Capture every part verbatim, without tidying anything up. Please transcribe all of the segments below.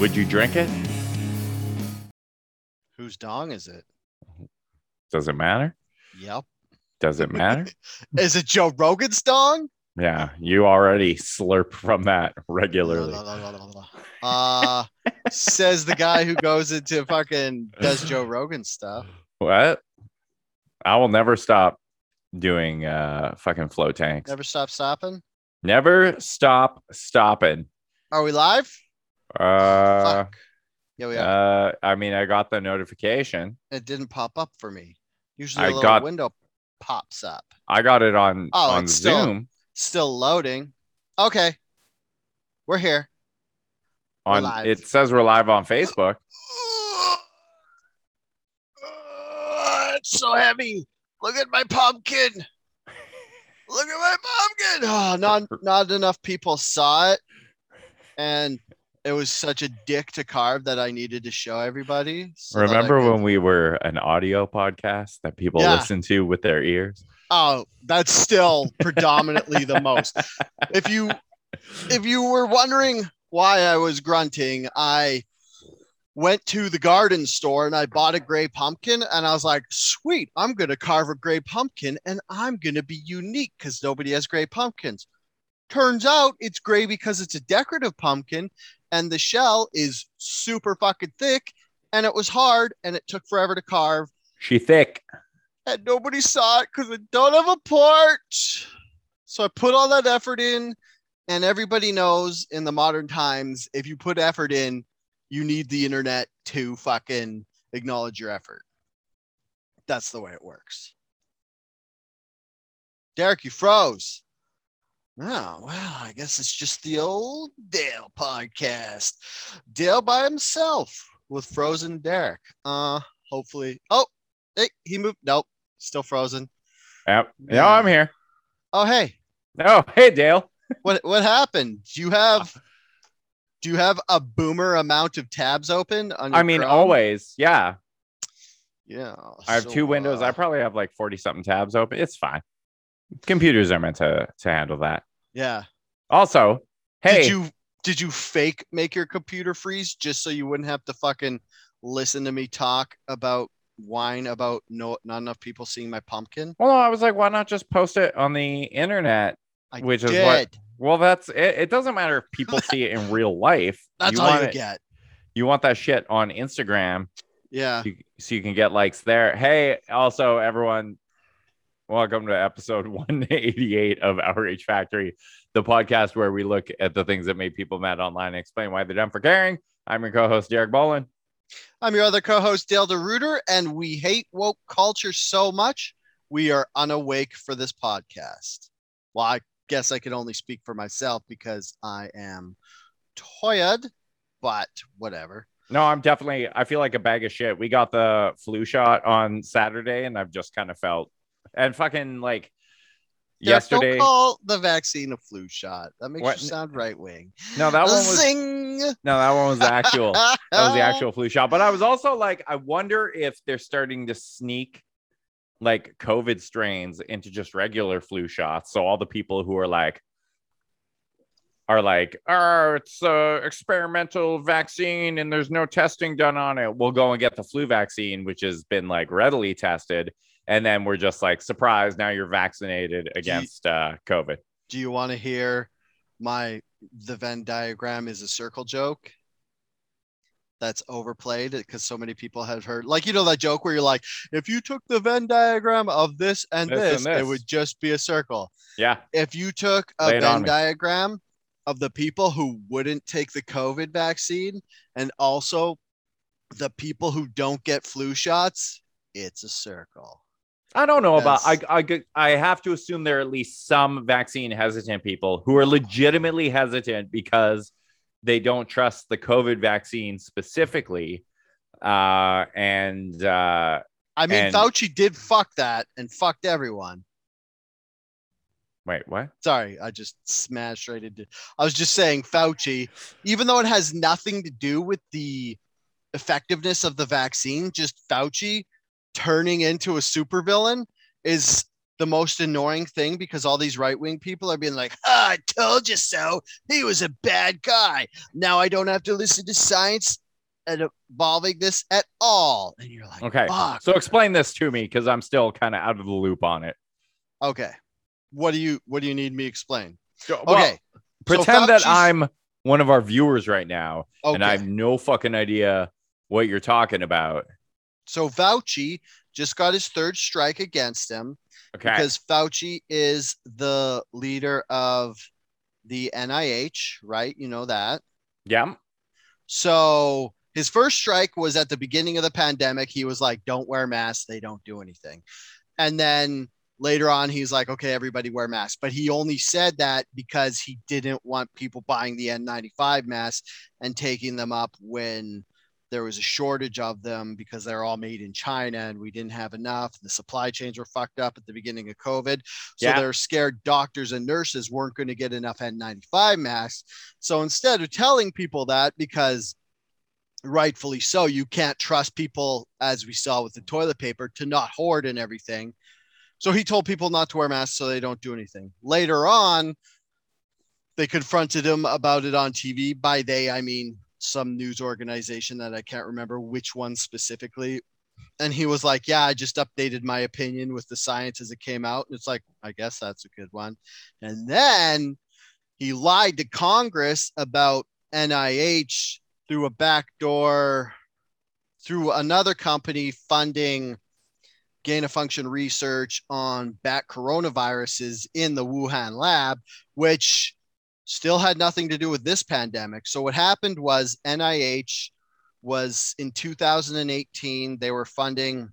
Would you drink it? Whose dong is it? Does it matter? Yep. Does it matter? Is it Joe Rogan's dong? Yeah, you already slurp from that regularly. La, la, la, la, la, la. Uh, says the guy who goes into fucking does Joe Rogan stuff. What? I will never stop doing uh, fucking flow tanks. Never stop stopping? Never stop stopping. Are we live? Uh, Fuck. Yeah, we are. Uh, I mean, I got the notification. It didn't pop up for me. Usually a I little got, window pops up. I got it on, oh, on it's Zoom. Still- Still loading. Okay. We're here. On we're it says we're live on Facebook. Oh, it's so heavy. Look at my pumpkin. Look at my pumpkin. Oh, not not enough people saw it. And it was such a dick to carve that I needed to show everybody. So remember could... when we were an audio podcast that people yeah. listened to with their ears? Oh, that's still predominantly the most. If you if you were wondering why I was grunting, I went to the garden store and I bought a gray pumpkin and I was like, sweet, I'm going to carve a gray pumpkin and I'm going to be unique because nobody has gray pumpkins. Turns out it's gray because it's a decorative pumpkin and the shell is super fucking thick and it was hard and it took forever to carve. She thick. And nobody saw it because I don't have a port. So I put all that effort in. And everybody knows in the modern times, if you put effort in, you need the internet to fucking acknowledge your effort. That's the way it works. Derek, you froze. Oh, well, I guess it's just the old Dale podcast. Dale by himself with frozen Derek. Uh, hopefully. Oh, hey, he moved. Nope. Still frozen. Yep. No, yeah. I'm here. Oh, hey. Oh, hey, Dale. What what happened? Do you have do you have a boomer amount of tabs open? On your I mean, Chrome? Always. Yeah. Yeah. I have so, two windows. Uh, I probably have like forty something tabs open. It's fine. Computers are meant to, to handle that. Yeah. Also, hey. Did you did you fake make your computer freeze just so you wouldn't have to fucking listen to me talk about whine about no not enough people seeing my pumpkin? Well, I was like, why not just post it on the internet? I which did. Is what. Well, that's it. It doesn't matter if people see it in real life. That's you all want you it, get. You want that shit on Instagram, yeah, so you, so you can get likes there. Hey, also everyone, welcome to episode one eighty-eight of Outrage Factory, the podcast where we look at the things that made people mad online and explain why they're done for caring. I'm your co-host Derek Bolen. I'm your other co-host, Dale DeRuiter, and we hate woke culture so much, we are unawake for this podcast. Well, I guess I can only speak for myself because I am tired, but whatever. No, I'm definitely, I feel like a bag of shit. We got the flu shot on Saturday, and I've just kind of felt, and fucking like, Derek, yesterday. Don't call the vaccine a flu shot. That makes what? You sound right wing. No, that one was Zing. No, that one was the actual. That was the actual flu shot. But I was also like, I wonder if they're starting to sneak like COVID strains into just regular flu shots. So all the people who are like, are like, oh, it's a experimental vaccine and there's no testing done on it. We'll go and get the flu vaccine, which has been like readily tested. And then we're just like, surprise, now you're vaccinated against do you, uh, COVID. Do you want to hear my, the Venn diagram is a circle joke that's overplayed because so many people have heard, like, you know, that joke where you're like, if you took the Venn diagram of this and this, this, and this. It would just be a circle. Yeah. If you took a Venn diagram of the people who wouldn't take the COVID vaccine and also the people who don't get flu shots, it's a circle. I don't know about, I, I I have to assume there are at least some vaccine hesitant people who are legitimately hesitant because they don't trust the COVID vaccine specifically. Uh, and uh, I mean, and... Fauci did fuck that and fucked everyone. Wait, what? Sorry, I just smashed right into. I was just saying Fauci, even though it has nothing to do with the effectiveness of the vaccine, just Fauci turning into a supervillain is the most annoying thing, because all these right-wing people are being like, oh, I told you so. He was a bad guy. Now I don't have to listen to science involving this at all. And you're like, okay, fuck. So explain this to me, because I'm still kind of out of the loop on it. Okay. What do you, what do you need me explain? So, well, okay. Pretend so that I'm one of our viewers right now, okay, and I have no fucking idea what you're talking about. So Fauci just got his third strike against him. Okay. Because Fauci is the leader of the N I H, right? You know that. Yeah. So his first strike was at the beginning of the pandemic. He was like, don't wear masks. They don't do anything. And then later on, he's like, okay, everybody wear masks. But he only said that because he didn't want people buying the N ninety-five masks and taking them up when there was a shortage of them, because they're all made in China and we didn't have enough. The supply chains were fucked up at the beginning of COVID. So yeah, they're scared doctors and nurses weren't going to get enough N ninety-five masks. So instead of telling people that, because rightfully so, you can't trust people, as we saw with the toilet paper, to not hoard and everything. So he told people not to wear masks so they don't do anything. Later on, they confronted him about it on T V. By they, I mean some news organization that I can't remember which one specifically. And he was like, yeah, I just updated my opinion with the science as it came out. And it's like, I guess that's a good one. And then he lied to Congress about N I H through a backdoor, through another company funding gain-of-function research on bat coronaviruses in the Wuhan lab, which still had nothing to do with this pandemic. So what happened was, N I H was in two thousand eighteen, they were funding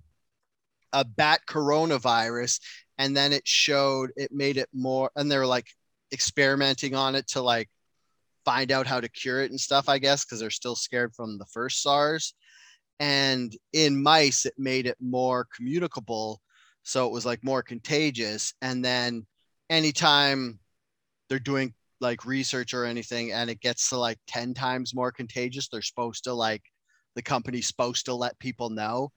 a bat coronavirus, and then it showed, it made it more, and they were like experimenting on it to like find out how to cure it and stuff, I guess, because they're still scared from the first SARS. And in mice, it made it more communicable. So it was like more contagious. And then anytime they're doing like research or anything, and it gets to like ten times more contagious, they're supposed to like, the company's supposed to let people know.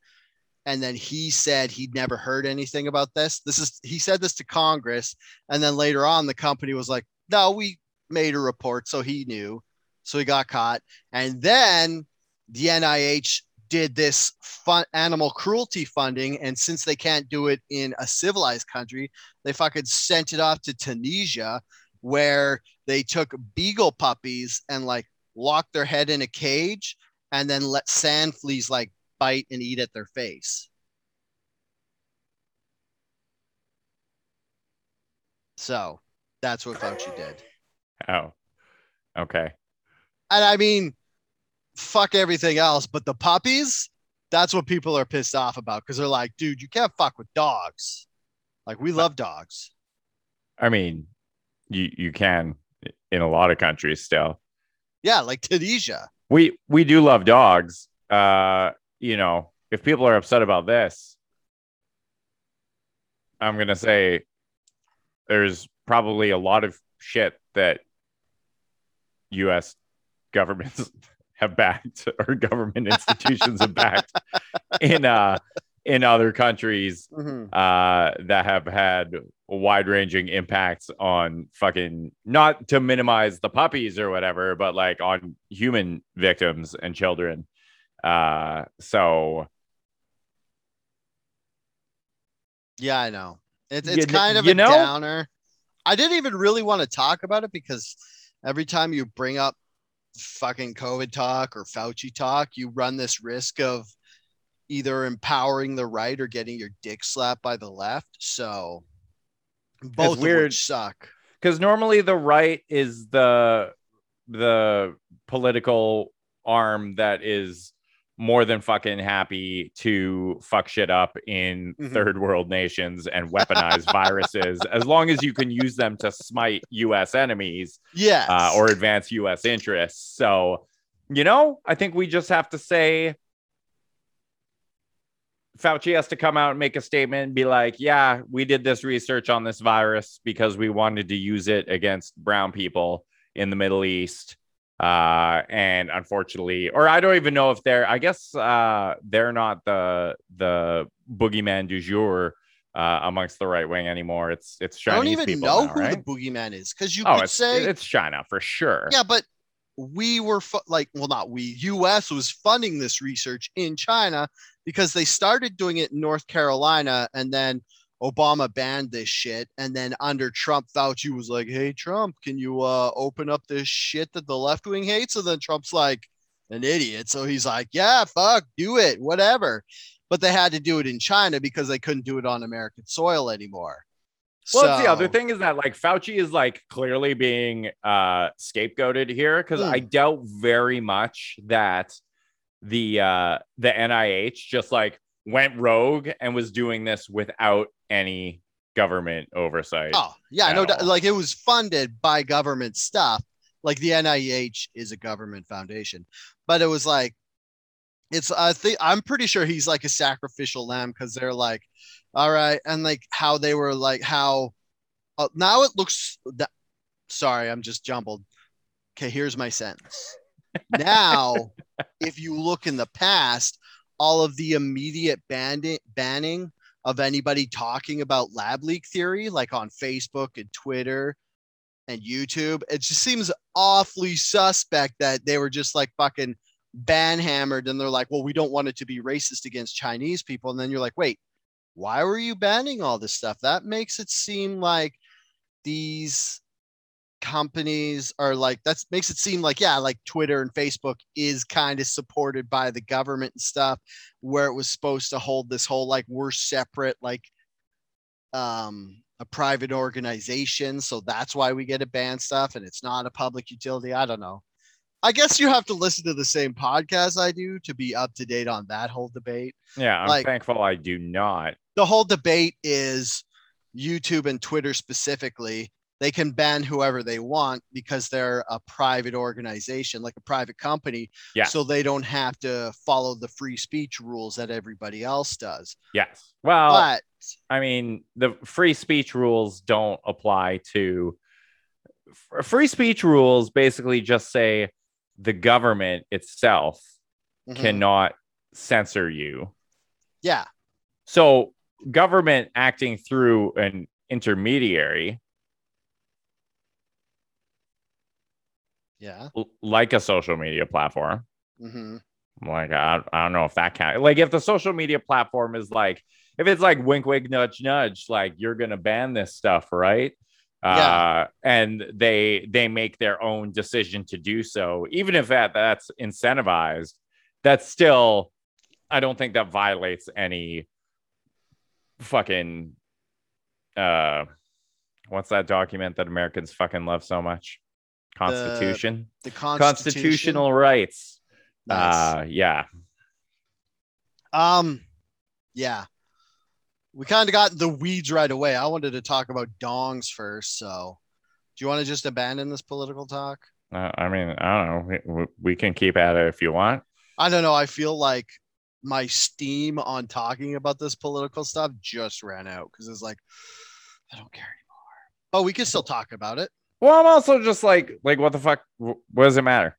And then he said he'd never heard anything about this. This is, he said this to Congress. And then later on, the company was like, no, we made a report. So he knew. So he got caught. And then the N I H did this fun animal cruelty funding. And since they can't do it in a civilized country, they fucking sent it off to Tunisia, where they took beagle puppies and like locked their head in a cage and then let sand fleas like bite and eat at their face. So that's what Fauci did. Oh, okay. And I mean, fuck everything else, but the puppies, that's what people are pissed off about, because they're like, dude, you can't fuck with dogs. Like, we love dogs. I mean, You you can in a lot of countries still. Yeah, like Tunisia. We we do love dogs. Uh, you know, if people are upset about this, I'm gonna say there's probably a lot of shit that U S governments have backed, or government institutions have backed in uh in other countries, mm-hmm. uh, that have had wide-ranging impacts on fucking, not to minimize the puppies or whatever, but like on human victims and children. Uh, so. Yeah, I know. It, it's you, kind of you a know? downer. I didn't even really want to talk about it, because every time you bring up fucking COVID talk or Fauci talk, you run this risk of either empowering the right or getting your dick slapped by the left. So both weird suck, because normally the right is the the political arm that is more than fucking happy to fuck shit up in mm-hmm. third world nations and weaponize viruses, as long as you can use them to smite U S enemies, yes, uh, or advance U S interests. So, you know, I think we just have to say, Fauci has to come out and make a statement and be like, yeah, we did this research on this virus because we wanted to use it against brown people in the Middle East. Uh, and unfortunately, or I don't even know if they're, I guess uh, they're not the, the boogeyman du jour uh, amongst the right wing anymore. It's it's Chinese. I don't even people know now, who right? the boogeyman is, because you oh, could it's, say it's China for sure. Yeah, but we were fu- like, well, not we. U S was funding this research in China because they started doing it in North Carolina, and then Obama banned this shit, and then under Trump, Fauci was like, "Hey, Trump, can you uh, open up this shit that the left wing hates?" And then Trump's like an idiot, so he's like, "Yeah, fuck, do it, whatever." But they had to do it in China because they couldn't do it on American soil anymore. Well, so... the other thing is that like Fauci is like clearly being uh, scapegoated here, because mm. I doubt very much that the uh, the N I H just like went rogue and was doing this without any government oversight. Oh, yeah, no, all. Like it was funded by government stuff. Like the N I H is a government foundation, but it was like, it's I think I'm pretty sure he's like a sacrificial lamb, because they're like, all right, and like how they were like how uh, now it looks. Th- Sorry, I'm just jumbled. Okay, here's my sentence. Now, if you look in the past, all of the immediate bandit banning of anybody talking about lab leak theory, like on Facebook and Twitter and YouTube, it just seems awfully suspect that they were just like fucking ban hammered. And they're like, well, we don't want it to be racist against Chinese people. And then you're like, wait, why were you banning all this stuff? That makes it seem like these companies are like, that makes it seem like, yeah, like Twitter and Facebook is kind of supported by the government and stuff, where it was supposed to hold this whole, like, we're separate, like um, a private organization. So that's why we get to ban stuff. And it's not a public utility. I don't know. I guess you have to listen to the same podcast I do to be up to date on that whole debate. Yeah. I'm like, thankful I do not. The whole debate is YouTube and Twitter specifically. They can ban whoever they want because they're a private organization, like a private company. Yeah. So they don't have to follow the free speech rules that everybody else does. Yes. Well, but, I mean, the free speech rules don't apply to free speech rules. Basically just say the government itself mm-hmm. cannot censor you. Yeah. So government acting through an intermediary. Yeah, like a social media platform. Mm-hmm. Like, I, I don't know if that counts. Like, if the social media platform is like, if it's like wink, wink, nudge, nudge, like you're going to ban this stuff, right? Yeah. Uh, and they they make their own decision to do so. Even if that, that's incentivized, that's still, I don't think that violates any fucking, uh, what's that document that Americans fucking love so much? Constitution, the, the Constitution. Constitutional rights. Nice. Uh, yeah. Um, yeah. We kind of got the weeds right away. I wanted to talk about dongs first. So, do you want to just abandon this political talk? Uh, I mean, I don't know. We, we can keep at it if you want. I don't know. I feel like my steam on talking about this political stuff just ran out, because it's like, I don't care anymore. But we can still talk about it. Well, I'm also just like, like, what the fuck? What does it matter?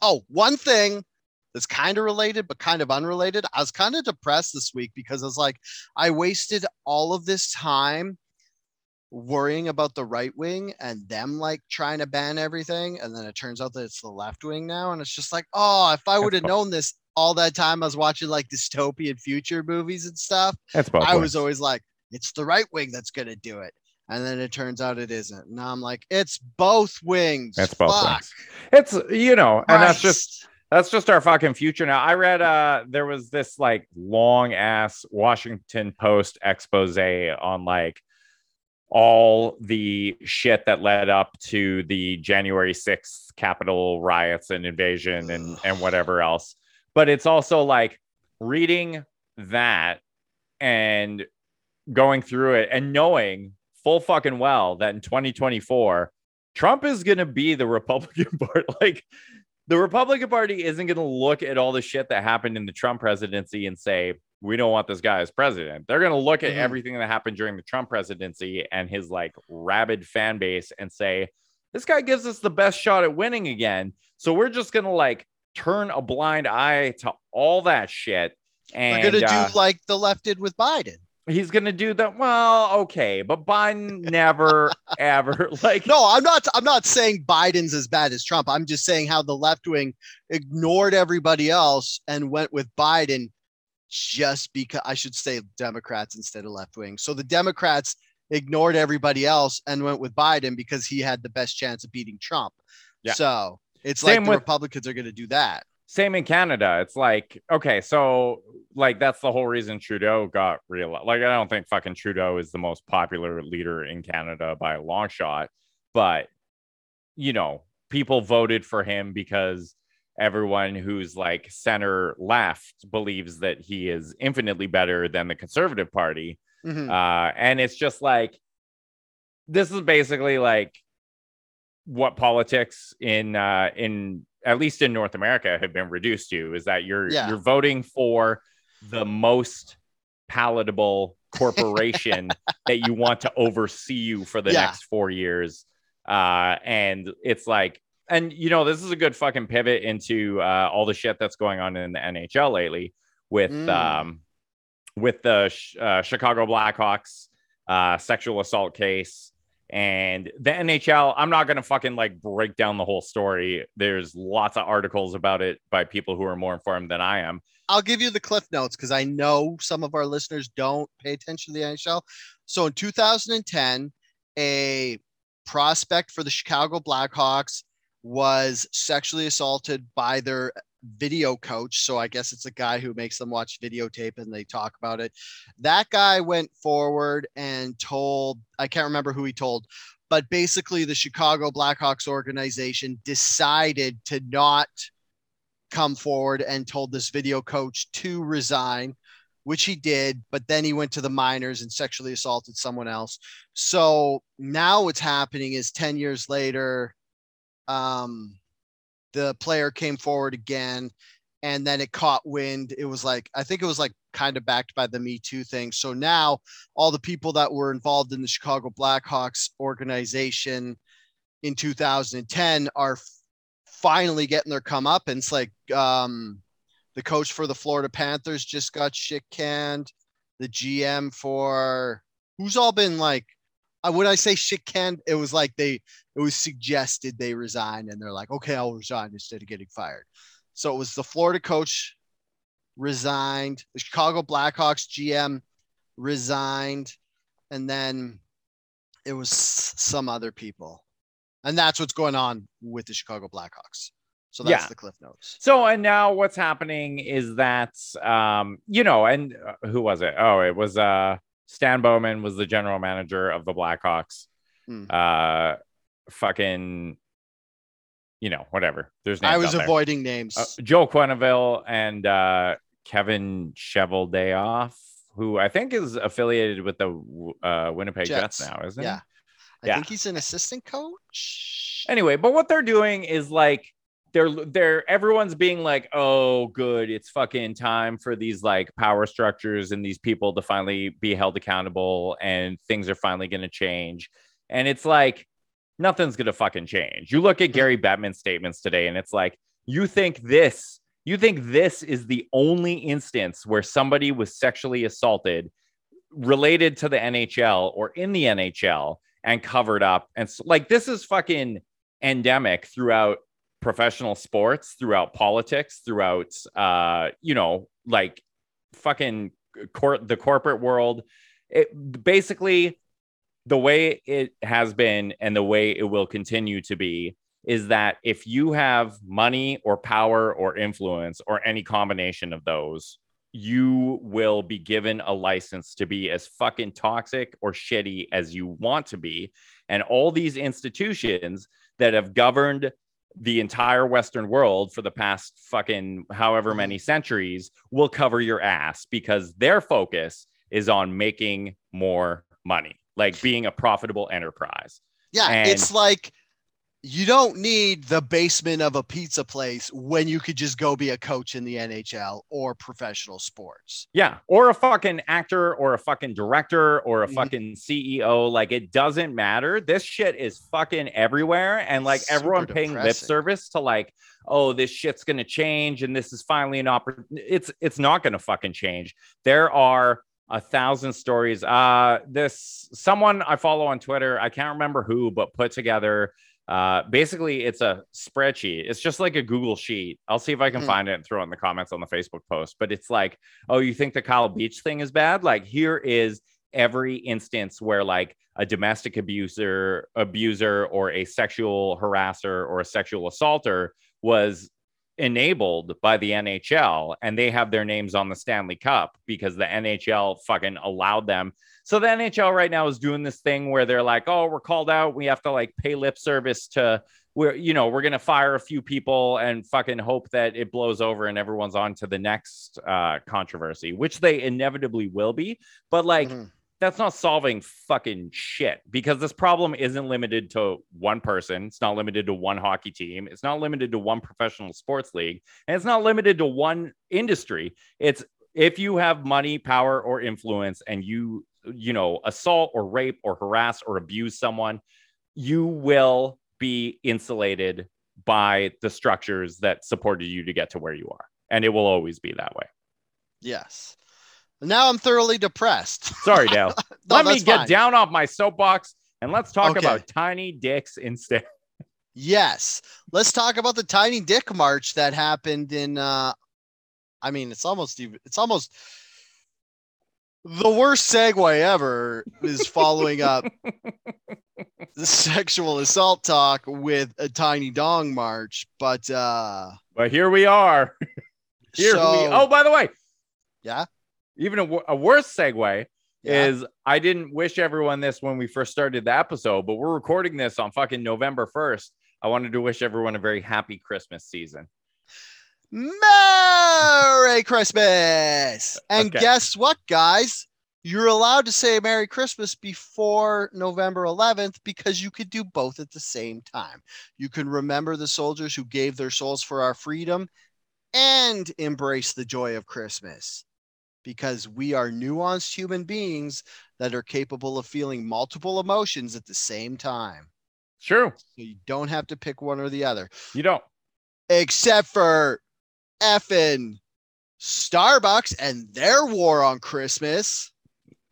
Oh, one thing that's kind of related, but kind of unrelated. I was kind of depressed this week because I was like, I wasted all of this time worrying about the right wing and them like trying to ban everything. And then it turns out that it's the left wing now. And it's just like, oh, if I would have known this all that time, I was watching like dystopian future movies and stuff. That's I was always like, it's the right wing that's going to do it. And then it turns out it isn't. Now I'm like, it's both wings. It's both Fuck. wings. It's, you know, and Christ. that's just, that's just our fucking future now. I read, uh, there was this like long ass Washington Post expose on like all the shit that led up to the January sixth Capitol riots and invasion and, and whatever else. But it's also like reading that and going through it and knowing full fucking well that in twenty twenty-four Trump is going to be the Republican Party. Like, the Republican Party isn't going to look at all the shit that happened in the Trump presidency and say, we don't want this guy as president. They're going to look at mm-hmm. everything that happened during the Trump presidency and his like rabid fan base and say, this guy gives us the best shot at winning again. So we're just going to like turn a blind eye to all that shit. And we're going to uh, do like the left did with Biden. He's going to do that. Well, okay, but Biden never, ever like. No, I'm not. I'm not saying Biden's as bad as Trump. I'm just saying how the left wing ignored everybody else and went with Biden just because I should say Democrats instead of left wing. So the Democrats ignored everybody else and went with Biden because he had the best chance of beating Trump. Yeah. So it's same like the with- Republicans are going to do that. Same in Canada. It's like, okay, so like that's the whole reason Trudeau got real. Like, I don't think fucking Trudeau is the most popular leader in Canada by a long shot. But, you know, people voted for him because everyone who's like center left believes that he is infinitely better than the Conservative Party. Mm-hmm. Uh, and it's just like, this is basically like what politics in uh, in at least in North America have been reduced to, is that you're yeah. you're voting for the most palatable corporation that you want to oversee you for the yeah. next four years. Uh, and it's like, and you know, this is a good fucking pivot into uh, all the shit that's going on in the N H L lately with, mm. um, with the sh- uh, Chicago Blackhawks uh, sexual assault case. And the N H L, I'm not going to fucking like break down the whole story. There's lots of articles about it by people who are more informed than I am. I'll give you the cliff notes because I know some of our listeners don't pay attention to the N H L. So in two thousand ten, a prospect for the Chicago Blackhawks was sexually assaulted by their video coach. So I guess it's a guy who makes them watch videotape and they talk about it. That guy went forward and told, I can't remember who he told, but basically the Chicago Blackhawks organization decided to not come forward and told this video coach to resign, which he did, but then he went to the minors and sexually assaulted someone else. So now what's happening is ten years later, um, the player came forward again and then it caught wind. It was like, I think it was like kind of backed by the Me Too thing. So now all the people that were involved in the Chicago Blackhawks organization in two thousand ten are f- finally getting their comeuppance. Like um, the coach for the Florida Panthers just got shit canned. The G M for who's all been like, when I say shit canned, it was like they, it was suggested they resign and they're like, okay, I'll resign instead of getting fired. So it was the Florida coach resigned, the Chicago Blackhawks G M resigned, and then it was some other people. And that's what's going on with the Chicago Blackhawks. So that's yeah. the cliff notes. So, and now what's happening is that, um, you know, and uh, who was it? Oh, it was, uh, Stan Bowman was the general manager of the Blackhawks. Mm. Uh, fucking, you know, whatever. There's names I was avoiding there. names. Uh, Joe Quenneville and uh, Kevin Cheveldayoff, who I think is affiliated with the uh, Winnipeg Jets. Jets now, isn't yeah. he? Yeah, I think he's an assistant coach. Anyway, but what they're doing is like they're they're everyone's being like, oh, good, it's fucking time for these like power structures and these people to finally be held accountable and things are finally going to change. And it's like, nothing's going to fucking change. You look at Gary Bettman's statements today and it's like, you think this, you think this is the only instance where somebody was sexually assaulted related to the N H L or in the N H L and covered up. And so, like, this is fucking endemic throughout professional sports, throughout politics, throughout, uh, you know, like fucking cor- the corporate world. It basically, the way it has been and the way it will continue to be is that if you have money or power or influence or any combination of those, you will be given a license to be as fucking toxic or shitty as you want to be. And all these institutions that have governed the entire Western world for the past fucking however many centuries will cover your ass because their focus is on making more money, like being a profitable enterprise. Yeah. And it's like, you don't need the basement of a pizza place when you could just go be a coach in the N H L or professional sports. Yeah. Or a fucking actor or a fucking director or a fucking mm-hmm. C E O. Like, it doesn't matter. This shit is fucking everywhere. And like super everyone depressing. Paying lip service to like, oh, this shit's going to change. And this is finally an opportunity. It's, it's not going to fucking change. There are A thousand stories. Uh, this someone I follow on Twitter, I can't remember who, but put together. Uh, basically, it's a spreadsheet. It's just like a Google sheet. I'll see if I can mm. find it and throw it in the comments on the Facebook post. But it's like, oh, you think the Kyle Beach thing is bad? Like, here is every instance where like a domestic abuser, abuser or a sexual harasser or a sexual assaulter was enabled by the N H L, and they have their names on the Stanley Cup because the N H L fucking allowed them. So the N H L right now is doing this thing where they're like, oh, we're called out. We have to like pay lip service to we're, you know, we're going to fire a few people and fucking hope that it blows over and everyone's on to the next uh, controversy, which they inevitably will be. But like, mm-hmm. that's not solving fucking shit, because this problem isn't limited to one person. It's not limited to one hockey team. It's not limited to one professional sports league. And it's not limited to one industry. It's if you have money, power, or influence, and you, you know, assault or rape or harass or abuse someone, you will be insulated by the structures that supported you to get to where you are. And it will always be that way. Yes. Now I'm thoroughly depressed. Sorry, Dale. no, Let me get fine. down off my soapbox and let's talk okay. about tiny dicks instead. Yes. Let's talk about the tiny dick march that happened in, uh, I mean, it's almost, it's almost the worst segue ever is following up the sexual assault talk with a tiny dong march. But, uh, but here we are. Here so, we Oh, by the way. Yeah. Even a, w- a worse segue yeah. is I didn't wish everyone this when we first started the episode, but we're recording this on fucking November first. I wanted to wish everyone a very happy Christmas season. Merry Christmas. And okay. guess what, guys? You're allowed to say Merry Christmas before November eleventh because you could do both at the same time. You can remember the soldiers who gave their souls for our freedom and embrace the joy of Christmas. Because we are nuanced human beings that are capable of feeling multiple emotions at the same time. True. So you don't have to pick one or the other. You don't. Except for effing Starbucks and their war on Christmas.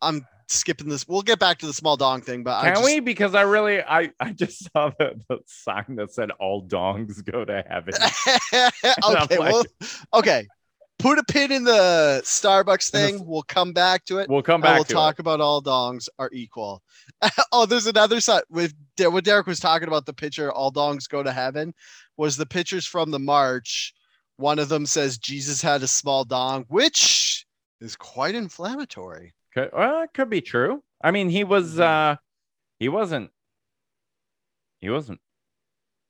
I'm skipping this. We'll get back to the small dong thing. But Can I just... we? Because I really, I, I just saw the, the sign that said all dongs go to heaven. okay. Like... Well, okay. Put a pin in the Starbucks thing. We'll come back to it. We'll come back. We'll to talk it. about all dongs are equal. oh, there's another side with De- what Derek was talking about. The picture "All Dongs Go to Heaven" was the pictures from the march. One of them says Jesus had a small dong, which is quite inflammatory. Could, well, it could be true. I mean, he was. Uh, he wasn't. He wasn't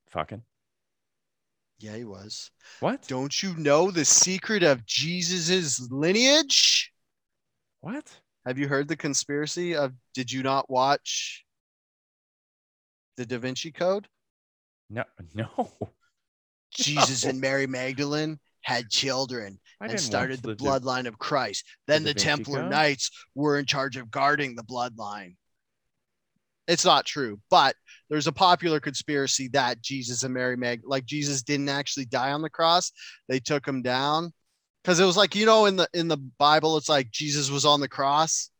fucking. Yeah, he was. What? Don't you know the secret of Jesus's lineage? What? Have you heard the conspiracy of did you not watch The Da Vinci Code? No, no. Jesus no. and Mary Magdalene had children I and started the, the bloodline of Christ. Then the, the Templar Code? Knights were in charge of guarding the bloodline. It's not true, but there's a popular conspiracy that Jesus and Mary Mag, like Jesus didn't actually die on the cross. They took him down because it was like, you know, in the in the Bible, it's like Jesus was on the cross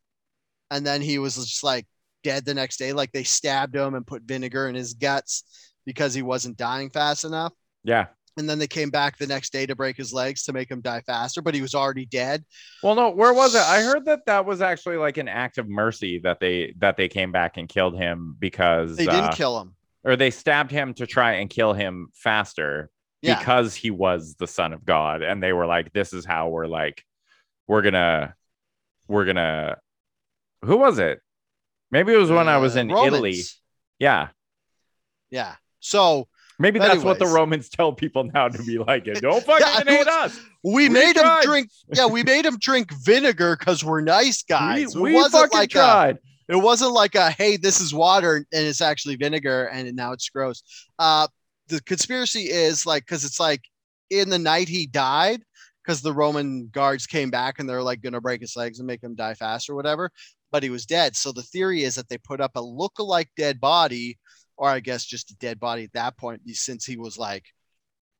and then he was just like dead the next day. Like they stabbed him and put vinegar in his guts because he wasn't dying fast enough. Yeah. And then they came back the next day to break his legs to make him die faster, but he was already dead. Well, no, where was it? I heard that that was actually like an act of mercy that they that they came back and killed him because they didn't uh, kill him, or they stabbed him to try and kill him faster yeah. because he was the Son of God. And they were like, this is how we're like, we're going to we're going to. Who was it? Maybe it was when uh, I was in Romans. Italy. Yeah. Yeah. So. Maybe that's Anyways. what the Romans tell people now to be like, it. Don't fucking yeah, hate was, us. We, we made tried. him drink. Yeah, we made him drink vinegar because we're nice guys. We, we it wasn't fucking like tried. A, it wasn't like a, hey, this is water and it's actually vinegar and now it's gross. Uh, the conspiracy is like, because it's like in the night he died because the Roman guards came back and they're like going to break his legs and make him die fast or whatever. But he was dead. So the theory is that they put up a lookalike dead body, or I guess just a dead body at that point, since he was like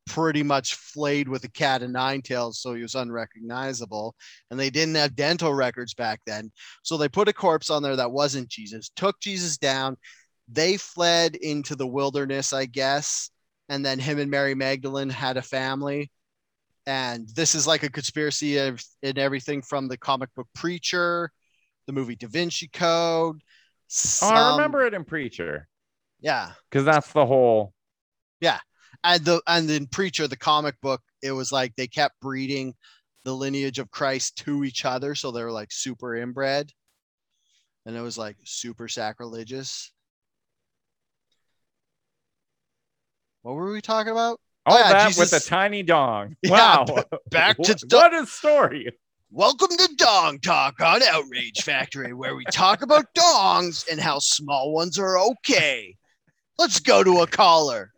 pretty much flayed with a cat and nine tails, so he was unrecognizable. And they didn't have dental records back then. So they put a corpse on there that wasn't Jesus, took Jesus down. They fled into the wilderness, I guess. And then him and Mary Magdalene had a family. And this is like a conspiracy of, in everything from the comic book Preacher, the movie Da Vinci Code. Some... Oh, I remember it in Preacher. Yeah. Because that's the whole... Yeah. And the and in Preacher, the comic book, it was like they kept breeding the lineage of Christ to each other. So they were like super inbred. And it was like super sacrilegious. What were we talking about? All oh, yeah, that Jesus. With a tiny dong. Wow. Yeah, back to do- what a story. Welcome to Dong Talk on Outrage Factory, where we talk about dongs and how small ones are okay. Let's go to a caller.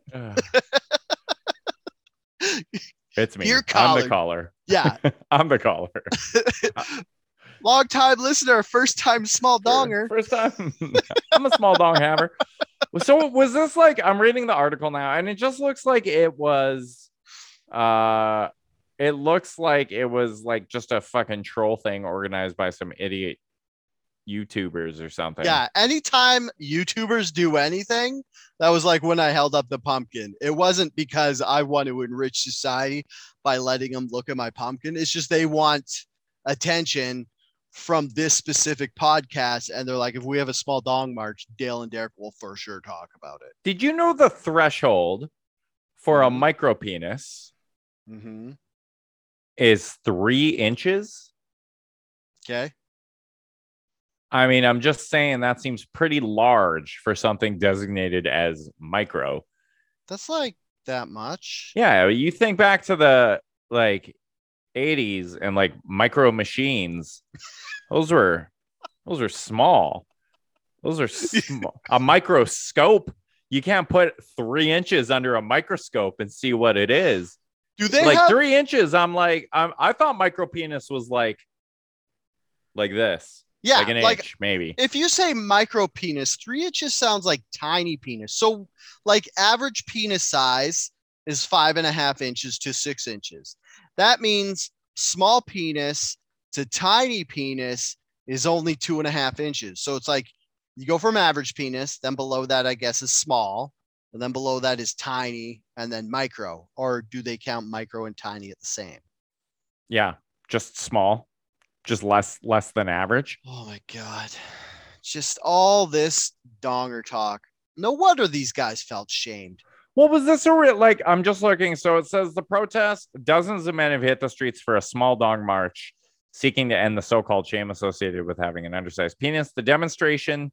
It's me. Your caller. I'm the caller. Yeah. I'm the caller. Long time listener, first time small donger. First time. I'm a small dong hammer. So was this like, I'm reading the article now, and it just looks like it was, uh, it looks like it was like just a fucking troll thing organized by some idiot YouTubers or something. Yeah. Anytime YouTubers do anything, that was like when I held up the pumpkin. It wasn't because I want to enrich society by letting them look at my pumpkin. It's just they want attention from this specific podcast, and they're like, if we have a small dong march, Dale and Derek will for sure talk about it. Did you know the threshold for a micro penis mm-hmm. is three inches? Okay. I mean, I'm just saying that seems pretty large for something designated as micro. That's like that much. Yeah. You think back to the like eighties and like Micro Machines. Those were those are small. Those are sm- a microscope. You can't put three inches under a microscope and see what it is. Do they like have- three inches? I'm like, I'm, I thought micro penis was like like this. Yeah, like an like, inch, maybe. If you say micro penis, three inches sounds like tiny penis. So like average penis size is five and a half inches to six inches. That means small penis to tiny penis is only two and a half inches. So it's like you go from average penis, then below that, I guess, is small. And then below that is tiny and then micro. Or do they count micro and tiny at the same? Yeah, just small. Just less less than average. Oh, my God. Just all this donger talk. No wonder these guys felt shamed. Well, was this a real, like, I'm just looking. So it says the protest, dozens of men have hit the streets for a small dong march seeking to end the so-called shame associated with having an undersized penis. The demonstration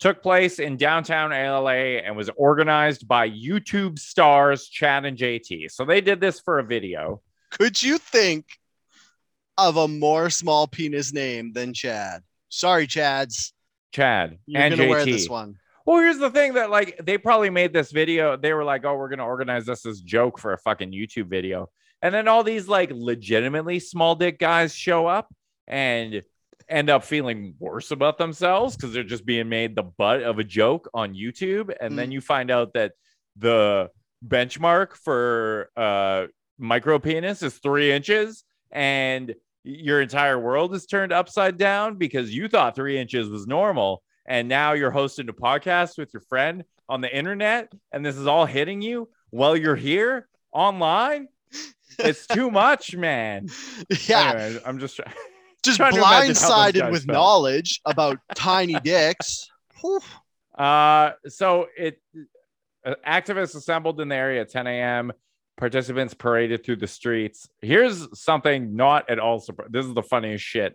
took place in downtown L A and was organized by YouTube stars Chad and J T. So they did this for a video. Could you think of a more small penis name than Chad? Sorry, Chads. Chad. You're and gonna J T. Wear this one. Well, here's the thing that like they probably made this video. They were like, oh, we're gonna organize this as a joke for a fucking YouTube video. And then all these like legitimately small dick guys show up and end up feeling worse about themselves because they're just being made the butt of a joke on YouTube. And mm. then you find out that the benchmark for uh micro penis is three inches and your entire world is turned upside down because you thought three inches was normal. And now you're hosting a podcast with your friend on the internet. And this is all hitting you while you're here online. It's too much, man. Yeah. Anyways, I'm just trying. Just trying blindsided with spell. Knowledge about tiny dicks. Uh, so it uh, activists assembled in the area at ten a.m. Participants paraded through the streets. Here's something not at all. Surpri- this is the funniest shit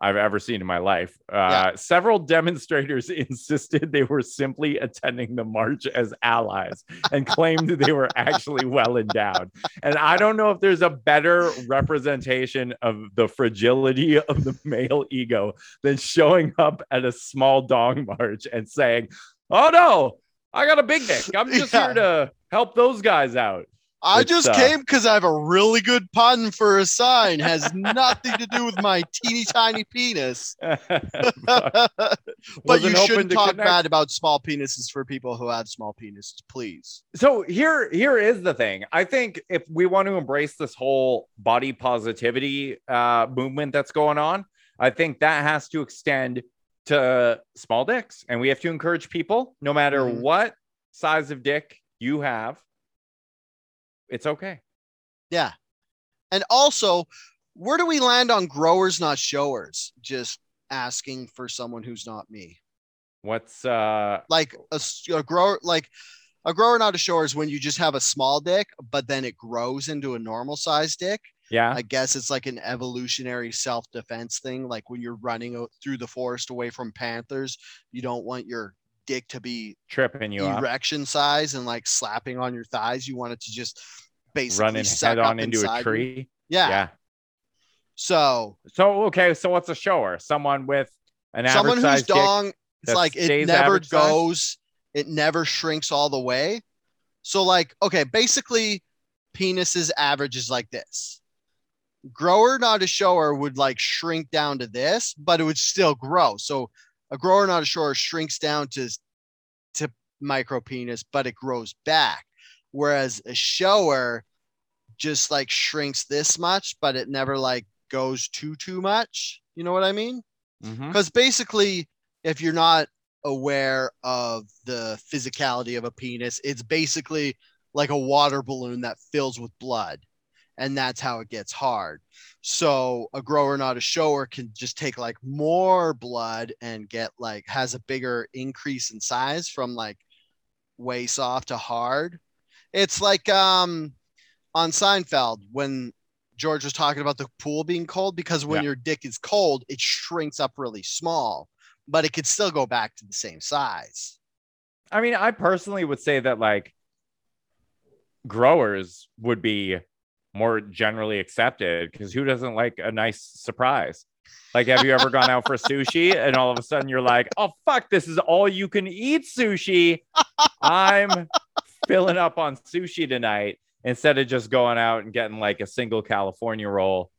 I've ever seen in my life. Uh, yeah. Several demonstrators insisted they were simply attending the march as allies and claimed that they were actually well endowed. And I don't know if there's a better representation of the fragility of the male ego than showing up at a small dong march and saying, oh, no, I got a big dick. I'm just yeah. here to help those guys out. I it's, just uh, came because I have a really good pun for a sign. Has nothing to do with my teeny tiny penis. but you shouldn't talk connect. bad about small penises for people who have small penises, please. So here, here is the thing. I think if we want to embrace this whole body positivity uh, movement that's going on, I think that has to extend to small dicks, and we have to encourage people, no matter mm. what size of dick you have, it's okay. Yeah. And also, where do we land on growers, not showers? Just asking for someone who's not me. What's uh like a, a grower, like a grower, not a shower is when you just have a small dick, but then it grows into a normal size dick. Yeah, I guess it's like an evolutionary self-defense thing. Like when you're running through the forest away from panthers, you don't want your dick to be tripping you erection up. Size and like slapping on your thighs. You want it to just basically run and head on into a tree. Yeah. yeah. So, so okay. So what's a shower? Someone with an someone average whose dong, it's like it never goes, size? It never shrinks all the way. So like, okay, basically penises average is like this. Grower, not a shower would like shrink down to this, but it would still grow. So a grower, not a shower shrinks down to, to micro penis, but it grows back. Whereas a shower just like shrinks this much, but it never like goes too, too much. You know what I mean? Because mm-hmm. basically, if you're not aware of the physicality of a penis, it's basically like a water balloon that fills with blood. And that's how it gets hard. So a grower, not a shower, can just take like more blood and get like has a bigger increase in size from like way soft to hard. It's like um, on Seinfeld when George was talking about the pool being cold, because when yeah. your dick is cold, it shrinks up really small, but it could still go back to the same size. I mean, I personally would say that like growers would be more generally accepted, because who doesn't like a nice surprise? Like, have you ever gone out for sushi and all of a sudden you're like, oh, fuck, this is all you can eat sushi. I'm filling up on sushi tonight instead of just going out and getting like a single California roll.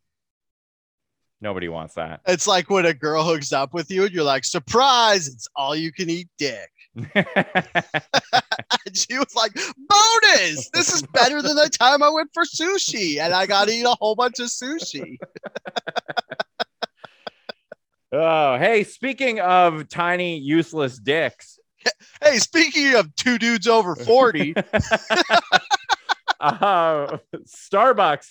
Nobody wants that. It's like when a girl hooks up with you and you're like, surprise, it's all you can eat dick. She was like, bonus, this is better than the time I went for sushi and I got to eat a whole bunch of sushi. Oh, hey, speaking of tiny, useless dicks. Hey, speaking of two dudes over forty. uh, Starbucks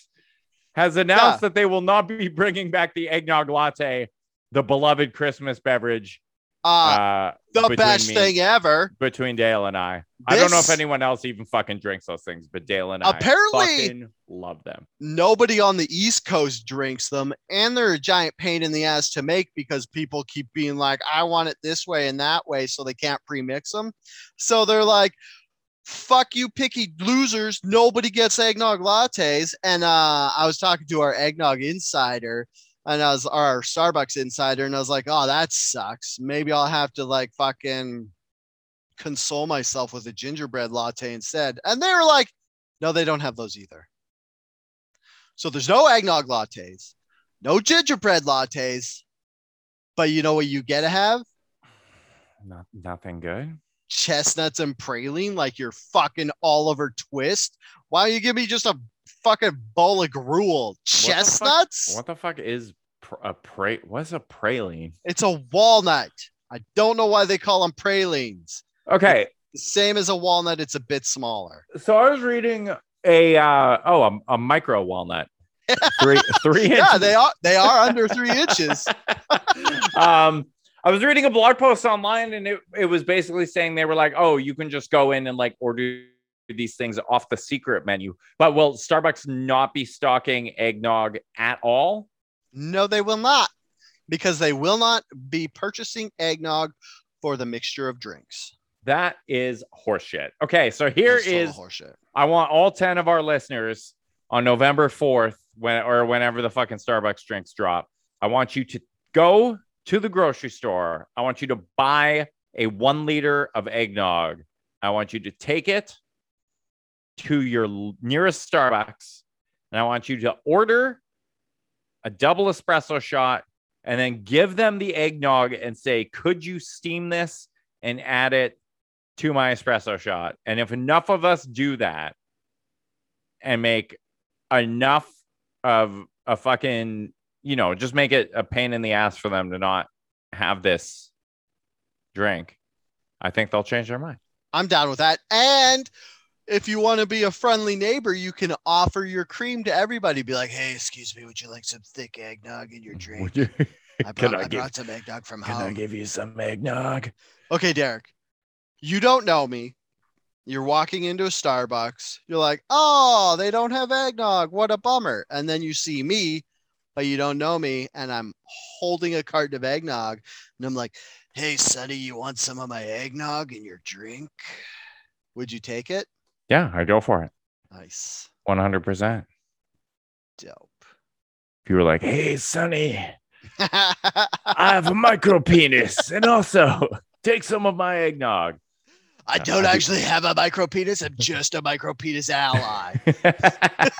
has announced yeah. that they will not be bringing back the eggnog latte, the beloved Christmas beverage. Uh, uh the best me, thing ever between Dale and I. This, I don't know if anyone else even fucking drinks those things, but Dale and apparently, I fucking love them. Nobody on the East Coast drinks them, and they're a giant pain in the ass to make because people keep being like, I want it this way and that way, so they can't pre-mix them. So they're like, fuck you picky losers, nobody gets eggnog lattes. And uh I was talking to our eggnog insider And I was our Starbucks insider, and I was like, oh, that sucks. Maybe I'll have to like fucking console myself with a gingerbread latte instead. And they were like, no, they don't have those either. So there's no eggnog lattes, no gingerbread lattes. But you know what you get to have? Not, nothing good. Chestnuts and praline, like you're fucking Oliver Twist. Why don't you give me just a fucking bowl of gruel? Chestnuts? What the fuck, what the fuck is pr- a pra- what's a praline? It's a walnut. I don't know why they call them pralines. Okay. The same as a walnut. It's a bit smaller. So I was reading a uh oh a, a micro walnut. Three three inches. Yeah, they are they are under three inches. um I was reading a blog post online, and it, it was basically saying they were like, oh, you can just go in and like order these things off the secret menu. But will Starbucks not be stocking eggnog at all? No, they will not, because they will not be purchasing eggnog for the mixture of drinks. That is horseshit. Okay, so here is horseshit. I want all ten of our listeners on November fourth, when or whenever the fucking Starbucks drinks drop, I want you to go to the grocery store. I want you to buy a one liter of eggnog. I want you to take it to your nearest Starbucks, and I want you to order a double espresso shot and then give them the eggnog and say, could you steam this and add it to my espresso shot? And if enough of us do that and make enough of a fucking, you know, just make it a pain in the ass for them to not have this drink, I think they'll change their mind. I'm down with that. And if you want to be a friendly neighbor, you can offer your cream to everybody. Be like, hey, excuse me, would you like some thick eggnog in your drink? You, I, brought, I, I give, brought some eggnog from can home. Can I give you some eggnog? Okay, Derek, you don't know me. You're walking into a Starbucks. You're like, oh, they don't have eggnog. What a bummer. And then you see me, but you don't know me. And I'm holding a carton of eggnog. And I'm like, hey, Sonny, you want some of my eggnog in your drink? Would you take it? Yeah, I go for it. Nice. one hundred percent. Dope. If you were like, hey, Sonny, I have a micro penis. And also, take some of my eggnog. I don't actually have a micro penis. I'm just a micro penis ally. Oh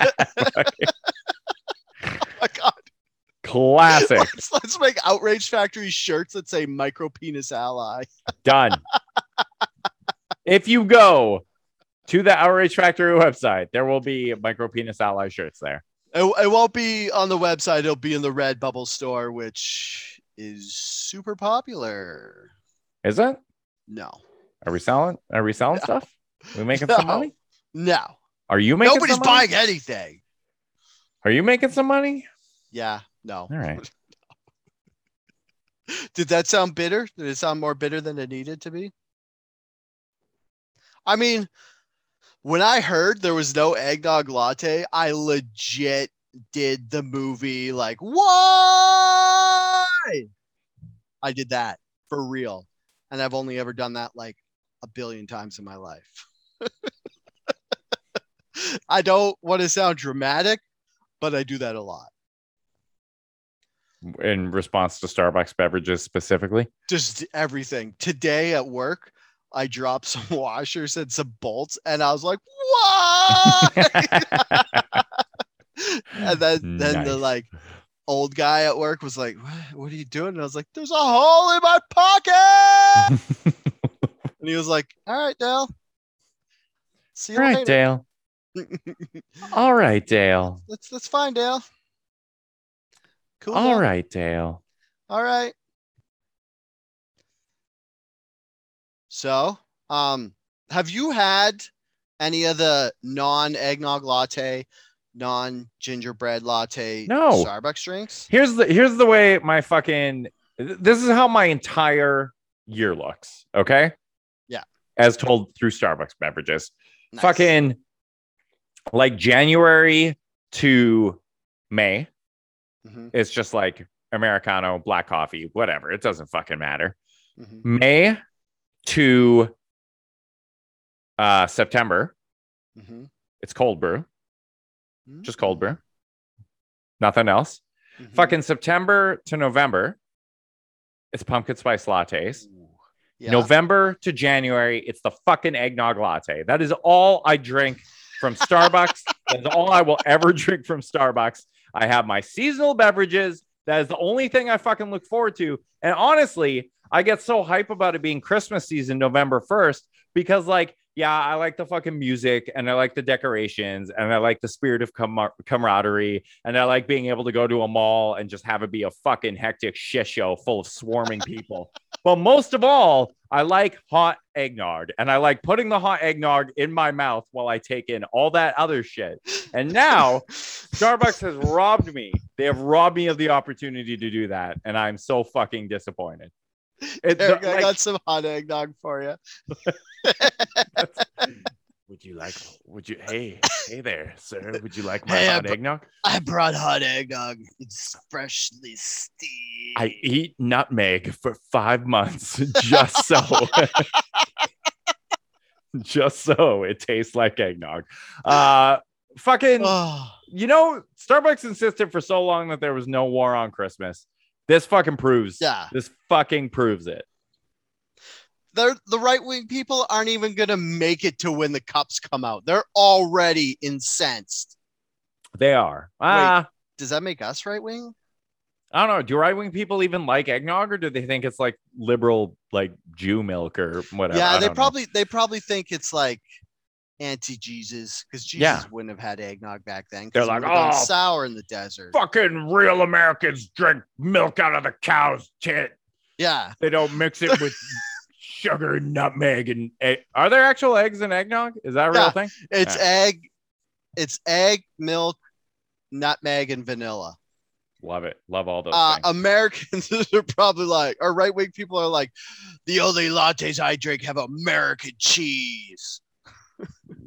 my God. Classic. Let's, let's make Outrage Factory shirts that say micro penis ally. Done. If you go to the Outrage Factory website, there will be micro penis ally shirts there. It, it won't be on the website. It'll be in the Redbubble store, which is super popular. Is it? No. Are we selling? Are we selling no. stuff? Are we making no. some money? No. Are you making? Nobody's some money? buying anything. Are you making some money? Yeah. No. All right. No. Did that sound bitter? Did it sound more bitter than it needed to be? I mean, when I heard there was no eggnog latte, I legit did the movie like, why? I did that for real, and I've only ever done that like a billion times in my life. I don't want to sound dramatic, but I do that a lot. In response to Starbucks beverages specifically? Just everything. Today at work, I dropped some washers and some bolts, and I was like, why? And then, nice. then the like old guy at work was like, what, what are you doing? And I was like, there's a hole in my pocket. And he was like, all right, Dale. See you all right, later. Dale. All right, Dale. That's that's fine, Dale. Cool. All man. right, Dale. All right. So, um, have you had any of the non-eggnog latte, non-gingerbread latte no. Starbucks drinks? Here's the here's the way my fucking this is how my entire year looks, okay? Yeah. As told through Starbucks beverages. Nice. Fucking like January to May. Mm-hmm. It's just like Americano, black coffee, whatever. It doesn't fucking matter. Mm-hmm. May to uh, September, mm-hmm. it's cold brew. Mm-hmm. Just cold brew. Nothing else. Mm-hmm. Fucking September to November, it's pumpkin spice lattes. Yeah. November to January, it's the fucking eggnog latte. That is all I drink from Starbucks. That's all I will ever drink from Starbucks. I have my seasonal beverages. That is the only thing I fucking look forward to. And honestly, I get so hype about it being Christmas season, November first, because like, yeah, I like the fucking music and I like the decorations and I like the spirit of com- camaraderie. And I like being able to go to a mall and just have it be a fucking hectic shit show full of swarming people. But most of all, I like hot eggnog, and I like putting the hot eggnog in my mouth while I take in all that other shit. And now Starbucks has robbed me. They have robbed me of the opportunity to do that. And I'm so fucking disappointed. It, Derek, the, like, I got some hot eggnog for you. Would you like? Would you? Hey, hey there, sir. Would you like my hey, hot I br- eggnog? I brought hot eggnog. It's freshly steamed. I eat nutmeg for five months just so, just so it tastes like eggnog. Uh, fucking, you know, Starbucks insisted for so long that there was no war on Christmas. This fucking proves. Yeah. This fucking proves it. They're, the right-wing people aren't even going to make it to when the cups come out. They're already incensed. They are. Ah. Wait, does that make us right-wing? I don't know. Do right-wing people even like eggnog, or do they think it's like liberal, like Jew milk or whatever? Yeah, they probably know. they probably think it's like anti-Jesus, because Jesus yeah. wouldn't have had eggnog back then. They're like, oh, sour in the desert. Fucking real Americans drink milk out of the cow's tit. Yeah, they don't mix it with sugar and nutmeg and egg. Are there actual eggs in eggnog? Is that a yeah, real thing? It's yeah. egg, it's egg, milk, nutmeg, and vanilla. Love it. Love all those uh, things. Americans are probably like, or right-wing people are like, the only lattes I drink have American cheese.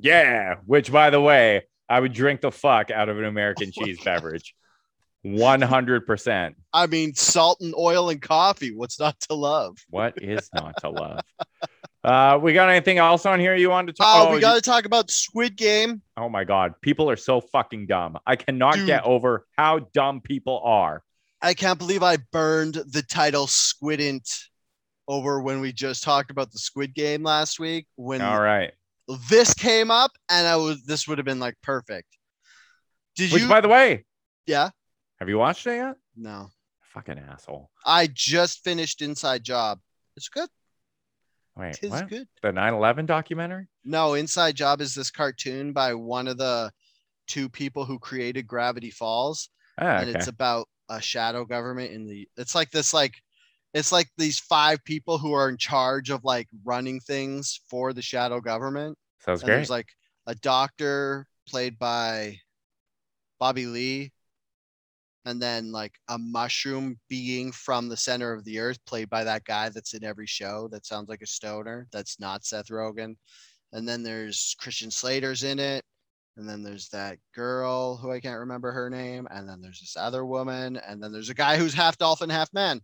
Yeah, which, by the way, I would drink the fuck out of an American oh cheese beverage. one hundred percent. I mean, salt and oil and coffee. What's not to love? What is not to love? Uh, we got anything else on here you want to talk? Uh, oh, we got to talk about Squid Game. Oh my God, people are so fucking dumb. I cannot Dude, get over how dumb people are. I can't believe I burned the title Squidint over when we just talked about the Squid Game last week. When all right, this came up, and I was this would have been like perfect. Did Which, you? By the way, yeah. Have you watched it yet? No. Fucking asshole. I just finished Inside Job. It's good. Wait, Tis what? Good. The nine eleven documentary? No, Inside Job is this cartoon by one of the two people who created Gravity Falls. Oh, okay. And it's about a shadow government in the it's like this like it's like these five people who are in charge of like running things for the shadow government. Sounds and great. There's like a doctor played by Bobby Lee, and then like a mushroom being from the center of the earth played by that guy that's in every show that sounds like a stoner. That's not Seth Rogen. And then there's Christian Slater's in it. And then there's that girl who I can't remember her name. And then there's this other woman. And then there's a guy who's half dolphin, half man.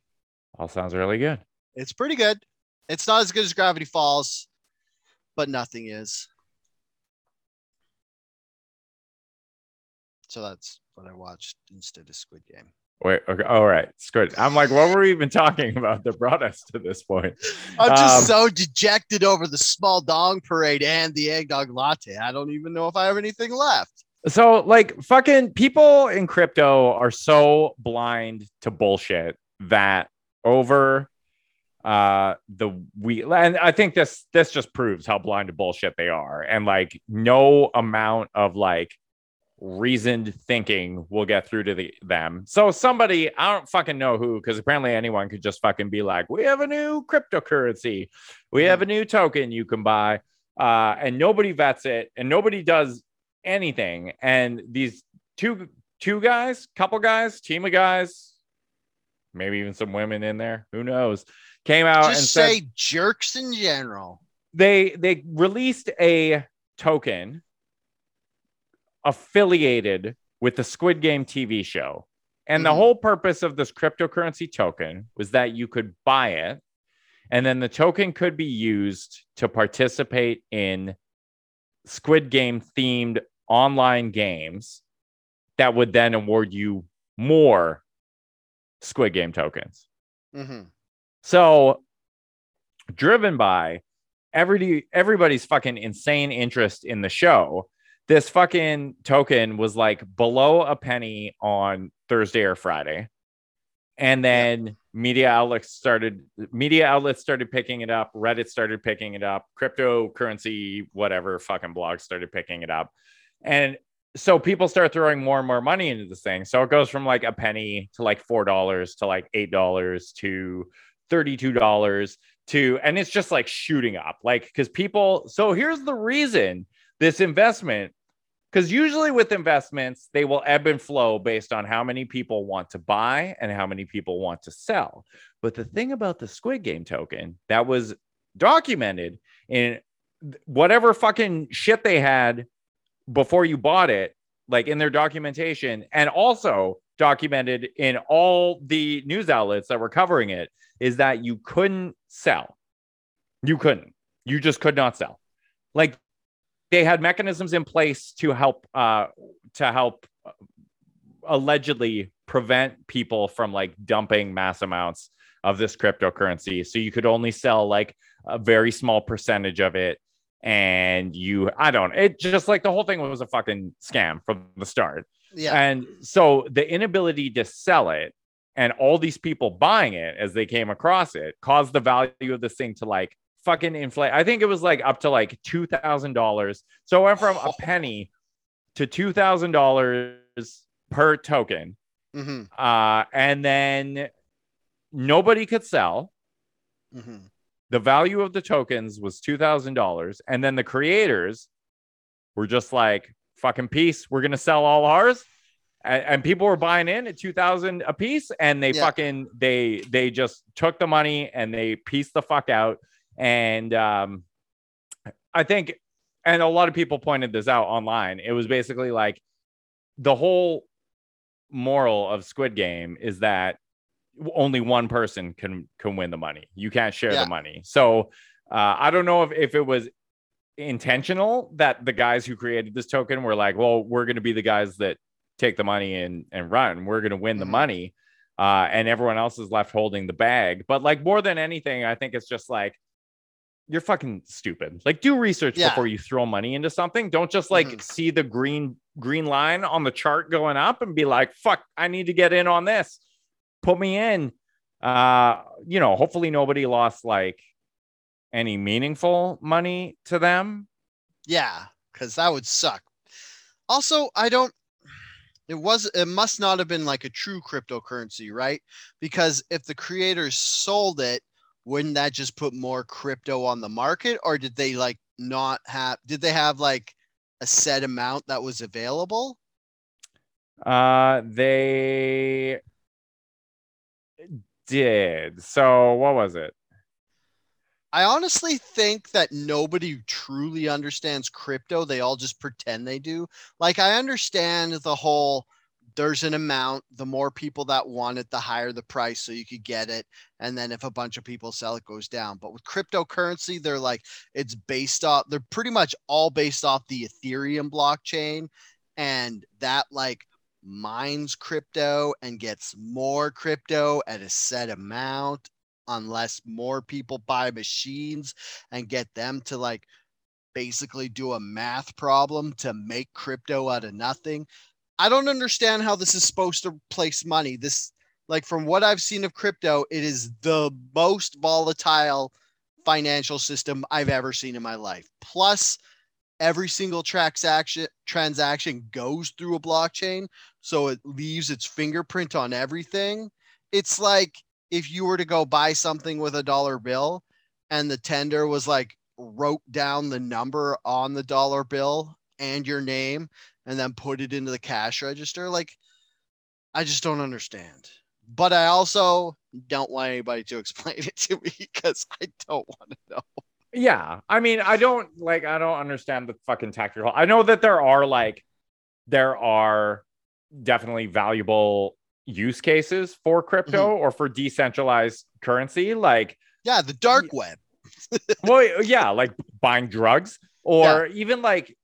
All sounds really good. It's pretty good. It's not as good as Gravity Falls, but nothing is. So that's what I watched instead of Squid Game. Wait, okay, all right, Squid. I'm like, what were we even talking about that brought us to this point? I'm just um, so dejected over the small dong parade and the eggnog latte. I don't even know if I have anything left. So, like, fucking people in crypto are so blind to bullshit that over uh the we and I think this this just proves how blind to bullshit they are, and like no amount of like reasoned thinking will get through to the, them. So somebody, I don't fucking know who, because apparently anyone could just fucking be like, we have a new cryptocurrency. We have a new token you can buy. Uh, and nobody vets it and nobody does anything. And these two, two guys, couple guys, team of guys, maybe even some women in there, who knows, came out just and say said, jerks in general. They, they released a token affiliated with the Squid Game T V show. And mm. the whole purpose of this cryptocurrency token was that you could buy it, and then the token could be used to participate in Squid Game themed online games that would then award you more Squid Game tokens. Mm-hmm. So driven by every, everybody's fucking insane interest in the show, this fucking token was like below a penny on Thursday or Friday. And then yeah. media outlets started, media outlets started picking it up. Reddit started picking it up. Cryptocurrency, whatever fucking blogs started picking it up. And so people start throwing more and more money into this thing. So it goes from like a penny to like four dollars to like eight dollars to thirty-two dollars to, and it's just like shooting up. Like, cause people, so here's the reason this investment, because usually with investments, they will ebb and flow based on how many people want to buy and how many people want to sell. But the thing about the Squid Game token that was documented in whatever fucking shit they had before you bought it, like in their documentation, and also documented in all the news outlets that were covering it, is that you couldn't sell. You couldn't. You just could not sell. Like, they had mechanisms in place to help uh, to help allegedly prevent people from like dumping mass amounts of this cryptocurrency. So you could only sell like a very small percentage of it. And you I don't it just like the whole thing was a fucking scam from the start. Yeah. And so the inability to sell it And all these people buying it as they came across it caused the value of this thing to like fucking inflate. I think it was like up to like two thousand dollars. So it went from a penny to two thousand dollars per token. Mm-hmm. Uh, and then nobody could sell. Mm-hmm. The value of the tokens was two thousand dollars. And then the creators were just like, fucking peace. We're going to sell all ours. And, and people were buying in at two thousand a piece. And they yeah. fucking, they, they just took the money and they pieced the fuck out. And um, I think, and a lot of people pointed this out online. It was basically like the whole moral of Squid Game is that only one person can can win the money. You can't share yeah. the money. So uh, I don't know if, if it was intentional that the guys who created this token were like, well, we're going to be the guys that take the money and, and run. We're going to win mm-hmm. the money. Uh, and everyone else is left holding the bag. But like more than anything, I think it's just like, you're fucking stupid. Like do research yeah. before you throw money into something. Don't just like mm-hmm. see the green green line on the chart going up and be like, fuck, I need to get in on this. Put me in. Uh, you know, hopefully nobody lost like any meaningful money to them. Yeah, because that would suck. Also, I don't. It was it must not have been like a true cryptocurrency, right? Because if the creators sold it, wouldn't that just put more crypto on the market? Or did they like not have did they have like a set amount that was available? Uh they did. So what was it? I honestly think that nobody truly understands crypto. They all just pretend they do. Like, I understand the whole, there's an amount, the more people that want it, the higher the price, so you could get it. And then if a bunch of people sell, it goes down. But with cryptocurrency, they're like, it's based off, they're pretty much all based off the Ethereum blockchain. And that like mines crypto and gets more crypto at a set amount, unless more people buy machines and get them to like basically do a math problem to make crypto out of nothing. I don't understand how this is supposed to place money. This, like from what I've seen of crypto, it is the most volatile financial system I've ever seen in my life. Plus, every single transaction transaction goes through a blockchain, so it leaves its fingerprint on everything. It's like, if you were to go buy something with a dollar bill and the tender was like wrote down the number on the dollar bill and your name and then put it into the cash register, like I just don't understand. But I also don't want anybody to explain it to me because I don't want to know. Yeah. I mean, I don't like, I don't understand the fucking tactical. I know that there are like, there are definitely valuable use cases for crypto mm-hmm. or for decentralized currency, like yeah the dark web well yeah like buying drugs or yeah. even like,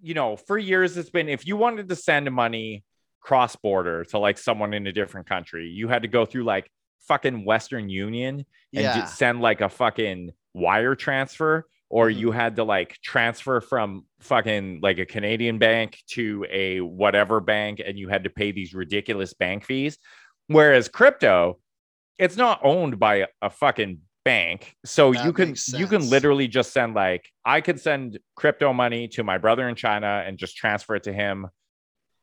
you know, for years it's been, if you wanted to send money cross border to like someone in a different country, you had to go through like fucking Western Union and yeah. send like a fucking wire transfer, or mm-hmm. you had to like transfer from fucking like a Canadian bank to a whatever bank, and you had to pay these ridiculous bank fees. Whereas crypto, it's not owned by a fucking bank. So that you can you can literally just send like, I could send crypto money to my brother in China and just transfer it to him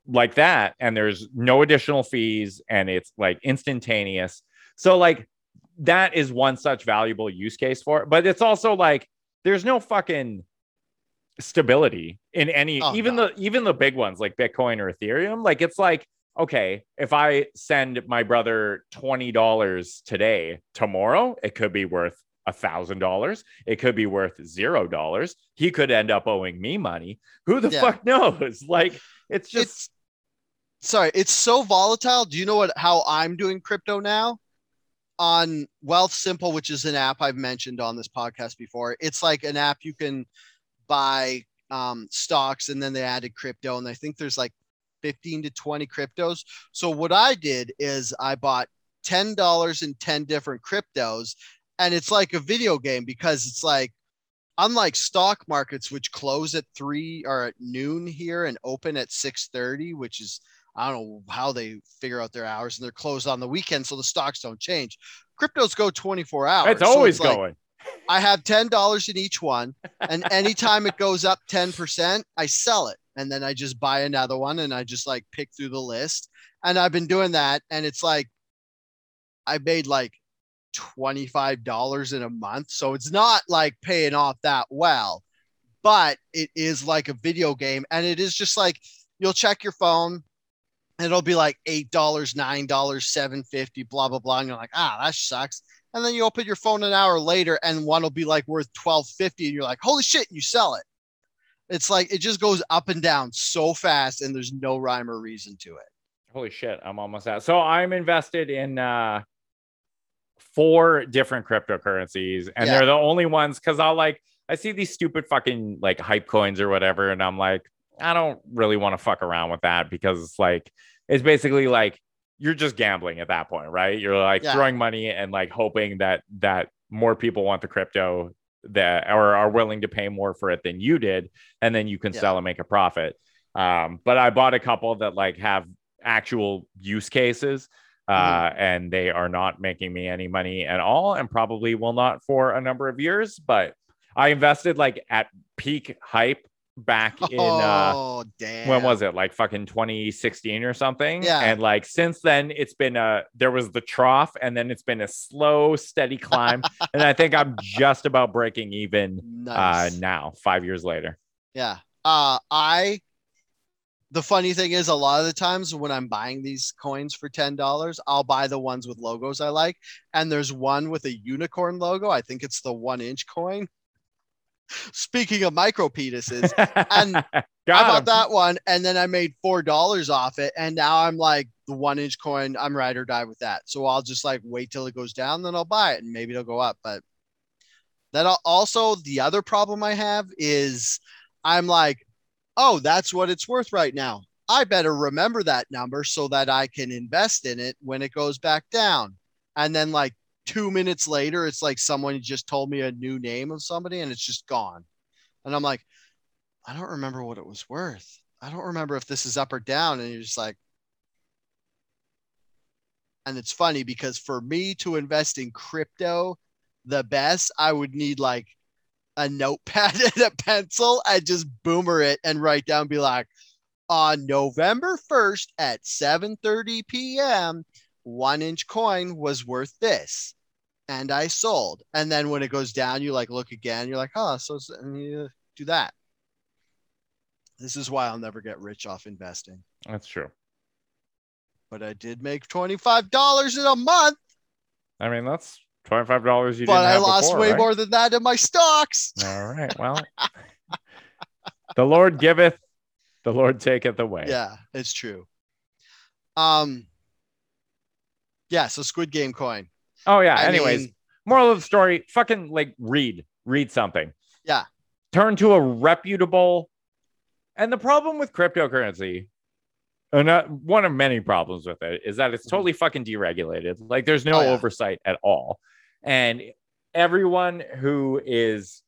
like that. And there's no additional fees and it's like instantaneous. So like that is one such valuable use case for it. But it's also like, there's no fucking stability in any, oh, even no. the even the big ones like Bitcoin or Ethereum. Like it's like, okay, if I send my brother twenty dollars today, tomorrow it could be worth a thousand dollars. It could be worth zero dollars. He could end up owing me money. Who the yeah. fuck knows? Like it's just it's, sorry, it's so volatile. Do you know what how I'm doing crypto now? On Wealth Simple, which is an app I've mentioned on this podcast before. It's like an app you can buy um, stocks, and then they added crypto. And I think there's like fifteen to twenty cryptos. So what I did is I bought ten dollars in ten different cryptos. And it's like a video game, because it's like, unlike stock markets, which close at three or at noon here and open at six thirty, which is I don't know how they figure out their hours, and they're closed on the weekend, so the stocks don't change. Cryptos go twenty-four hours. It's always so it's going. Like, I have ten dollars in each one, and anytime it goes up ten percent, I sell it. And then I just buy another one, and I just like pick through the list. And I've been doing that. And it's like, I made like twenty-five dollars in a month. So it's not like paying off that well, but it is like a video game. And it is just like, you'll check your phone and it'll be like eight dollars, nine dollars, seven fifty, blah, blah, blah. And you're like, ah, that sucks. And then you open your phone an hour later and one will be like worth twelve fifty. And you're like, holy shit, you sell it. It's like, it just goes up and down so fast and there's no rhyme or reason to it. Holy shit, I'm almost out. So I'm invested in uh, four different cryptocurrencies, and yeah. they're the only ones because I'll like, I see these stupid fucking like hype coins or whatever, and I'm like, I don't really want to fuck around with that because it's like, it's basically like, you're just gambling at that point, right? You're like yeah. throwing money and like hoping that that more people want the crypto that or are willing to pay more for it than you did, and then you can yeah. sell and make a profit. Um, but I bought a couple that like have actual use cases, uh, mm-hmm. and they are not making me any money at all, and probably will not for a number of years. But I invested like at peak hype back in oh, uh, damn. when was it? Like fucking twenty sixteen or something. Yeah. And like since then, it's been a there was the trough, and then it's been a slow, steady climb. And I think I'm just about breaking even nice. uh, now, five years later. Yeah, uh, I. The funny thing is a lot of the times when I'm buying these coins for ten dollars, I'll buy the ones with logos I like. And there's one with a unicorn logo. I think it's the one inch coin. Speaking of micro penises, and I bought that one and then I made four dollars off it. And now I'm like the one inch coin. I'm ride or die with that. So I'll just like wait till it goes down. Then I'll buy it and maybe it'll go up. But then I'll, also the other problem I have is I'm like, oh, that's what it's worth right now. I better remember that number so that I can invest in it when it goes back down. And then like two minutes later, it's like someone just told me a new name of somebody and it's just gone. And I'm like, I don't remember what it was worth. I don't remember if this is up or down. And you're just like, and it's funny because for me to invest in crypto the best, I would need like a notepad and a pencil and just boomer it and write down, be like, on November first at seven thirty p.m. one inch coin was worth this and I sold. And then when it goes down, you like look again, you're like, oh, so and you do that. This is why I'll never get rich off investing. That's true. But I did make twenty-five dollars in a month. I mean, that's twenty-five dollars you but didn't I have lost before, way right? more than that in my stocks. All right. Well, the Lord giveth, the Lord taketh away. Yeah, it's true. Um, yeah. So Squid Game coin. Oh yeah. I Anyways, mean, moral of the story, fucking like read, read something. Yeah. Turn to a reputable. And the problem with cryptocurrency, and uh, one of many problems with it, is that it's totally fucking deregulated. Like there's no oh, yeah. oversight at all. And everyone who is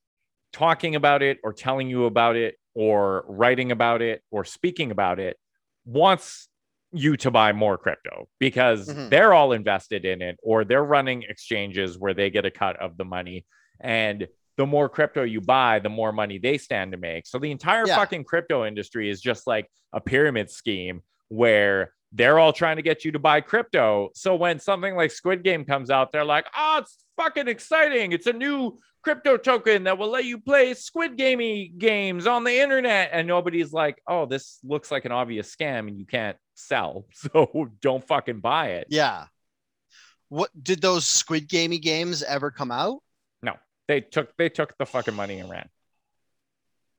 talking about it or telling you about it or writing about it or speaking about it wants you to buy more crypto because mm-hmm. they're all invested in it or they're running exchanges where they get a cut of the money. And the more crypto you buy, the more money they stand to make. So the entire yeah. fucking crypto industry is just like a pyramid scheme where they're all trying to get you to buy crypto. So when something like Squid Game comes out, they're like, oh, it's fucking exciting. It's a new crypto token that will let you play Squid Gamey games on the internet. And nobody's like, oh, this looks like an obvious scam and you can't sell. So don't fucking buy it. Yeah. What did those Squid Gamey games ever come out? No, they took, they took the fucking money and ran.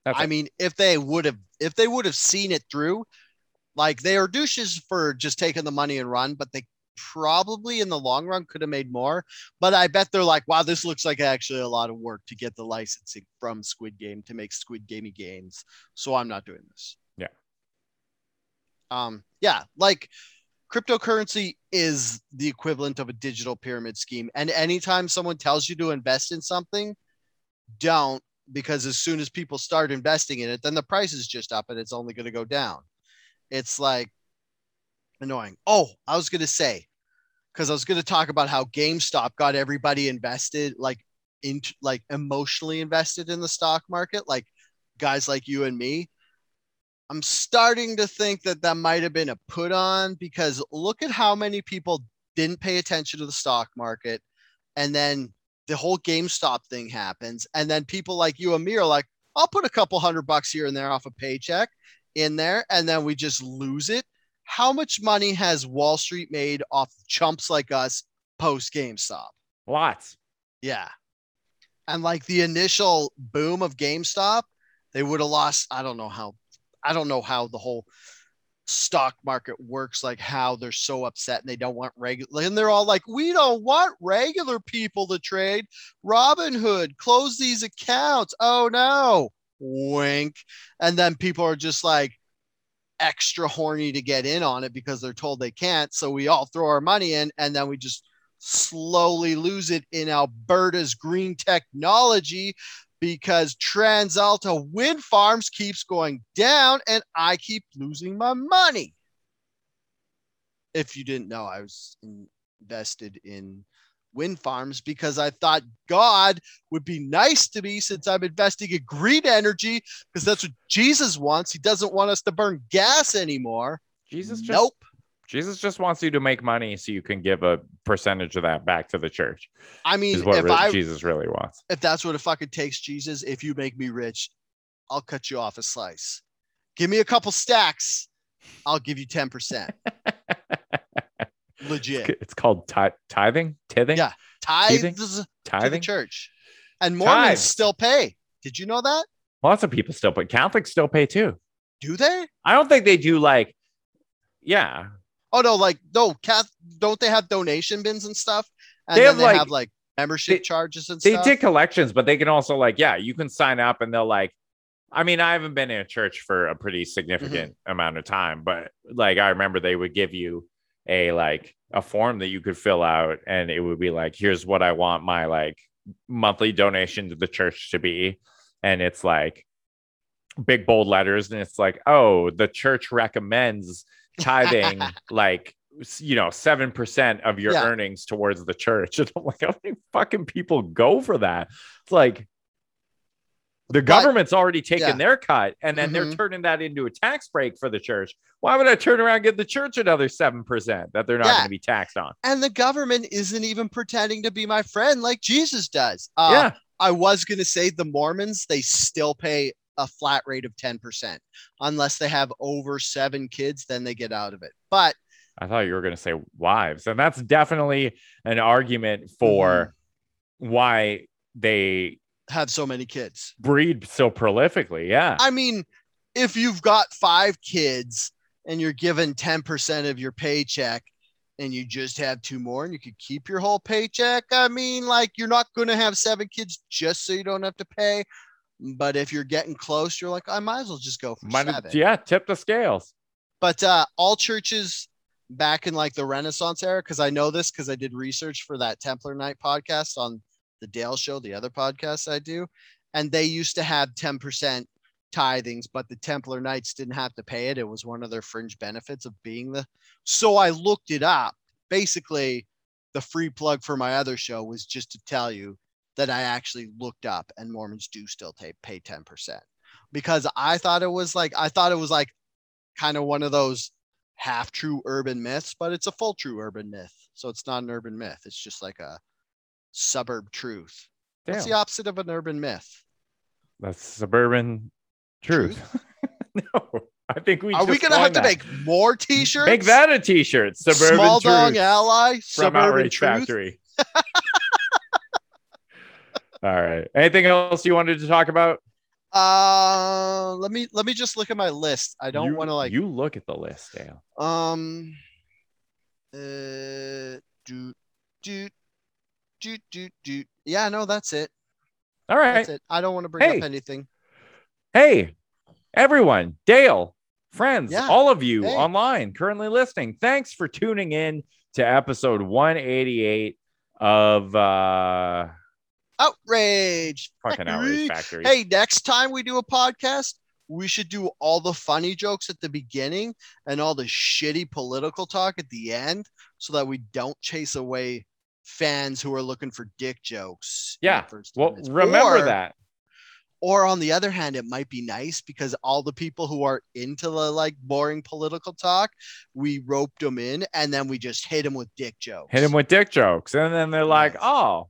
That's I it. mean, if they would have, if they would have seen it through, like they are douches for just taking the money and run, but they probably in the long run could have made more. But I bet they're like, wow, this looks like actually a lot of work to get the licensing from Squid Game to make Squid Gamey games. So I'm not doing this. Yeah. Um, yeah, like cryptocurrency is the equivalent of a digital pyramid scheme. And anytime someone tells you to invest in something, don't, because as soon as people start investing in it, then the price is just up and it's only going to go down. It's like, annoying. Oh, I was going to say, because I was going to talk about how GameStop got everybody invested, like in, like emotionally invested in the stock market, like guys like you and me. I'm starting to think that that might have been a put on, because look at how many people didn't pay attention to the stock market. And then the whole GameStop thing happens. And then people like you and me are like, I'll put a couple hundred bucks here and there off a paycheck in there. And then we just lose it. How much money has Wall Street made off chumps like us post GameStop? Lots. Yeah. And like the initial boom of GameStop, they would have lost. I don't know how, I don't know how the whole stock market works, like how they're so upset and they don't want regular. And they're all like, we don't want regular people to trade. Robinhood, close these accounts. Oh no. Wink. And then people are just like, extra horny to get in on it because they're told they can't. So we all throw our money in, and then we just slowly lose it in Alberta's green technology because TransAlta wind farms keeps going down and I keep losing my money. If you didn't know, I was invested in wind farms because I thought God would be nice to me since I'm investing in green energy because that's what Jesus wants. He doesn't want us to burn gas anymore. Jesus just, nope. Jesus just wants you to make money so you can give a percentage of that back to the church. I mean, is what if really, I, Jesus really wants. If that's what it fucking takes, Jesus, if you make me rich, I'll cut you off a slice. Give me a couple stacks. I'll give you ten percent. Legit. It's called tith- tithing, tithing. Yeah, tithes, tithing to the church, and Mormons tithes. Still pay. Did you know that? Lots of people still pay. Catholics still pay too. Do they? I don't think they do. Like, yeah. Oh no, like no, Cath. Don't they have donation bins and stuff? And they, have, they like, have like membership they, charges and they stuff. They did collections, but they can also like, yeah, you can sign up, and they'll like. I mean, I haven't been in a church for a pretty significant mm-hmm. amount of time, but like I remember they would give you a like a form that you could fill out, and it would be like, here's what I want my like monthly donation to the church to be, and it's like big bold letters, and it's like, oh, the church recommends tithing like, you know, seven percent of your yeah. earnings towards the church. And I'm like, how many fucking people go for that? It's like the but, government's already taken yeah. their cut, and then mm-hmm. they're turning that into a tax break for the church. Why would I turn around and give the church another seven percent that they're not yeah. going to be taxed on? And the government isn't even pretending to be my friend like Jesus does. Uh, yeah. I was going to say the Mormons, they still pay a flat rate of ten percent unless they have over seven kids, then they get out of it. But I thought you were going to say wives, and that's definitely an argument for mm-hmm. why they have so many kids, breed so prolifically. Yeah. I mean, if you've got five kids and you're given ten percent of your paycheck and you just have two more and you could keep your whole paycheck. I mean, like, you're not going to have seven kids just so you don't have to pay. But if you're getting close, you're like, I might as well just go for might seven. Have, yeah. Tip the scales. But uh, all churches back in like the Renaissance era, because I know this because I did research for that Templar Night podcast on the Dale Show, the other podcast I do, and they used to have ten percent tithings, but the Templar Knights didn't have to pay it. It was one of their fringe benefits of being the, so I looked it up. Basically, the free plug for my other show was just to tell you that I actually looked up, and Mormons do still pay, pay ten percent, because I thought it was like, I thought it was like kind of one of those half true urban myths, but it's a full true urban myth. So it's not an urban myth. It's just like a suburb truth. Damn. What's the opposite of an urban myth? That's suburban truth. truth? No, I think we are. Just we gonna have that. To make more t-shirts. Make that a t-shirt. Suburban small truth dog ally. From Outrage Factory. All right. Anything else you wanted to talk about? Uh, let me let me just look at my list. I don't want to like. You look at the list, Dale. Um. Uh. Do. Do. Do, do, do. Yeah, no, that's it. All right. That's it. I don't want to bring hey. up anything. Hey, everyone, Dale, friends, yeah. all of you hey. online currently listening, thanks for tuning in to episode one eighty-eight of uh, Outrage. Fucking Outrage Factory. Hey, next time we do a podcast, we should do all the funny jokes at the beginning and all the shitty political talk at the end so that we don't chase away fans who are looking for dick jokes. Yeah. Well, remember or, that. Or on the other hand, it might be nice because all the people who are into the like boring political talk, we roped them in and then we just hit them with dick jokes. Hit them with dick jokes. And then they're like, yes. oh,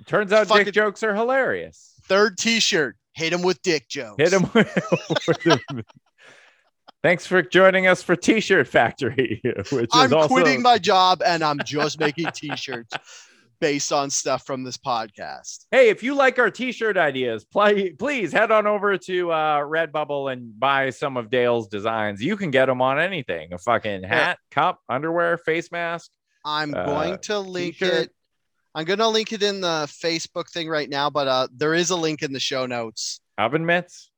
it turns out Fucking dick jokes are hilarious. Third t-shirt. Hit him with dick jokes. Hit him with. Thanks for joining us for T-Shirt Factory. Which I'm is also... quitting my job and I'm just making T-shirts based on stuff from this podcast. Hey, if you like our T-shirt ideas, play, please head on over to uh, Redbubble and buy some of Dale's designs. You can get them on anything. A fucking hat, yeah. cup, underwear, face mask. I'm uh, going to link t-shirt. it. I'm going to link it in the Facebook thing right now, but uh, there is a link in the show notes. Oven mitts,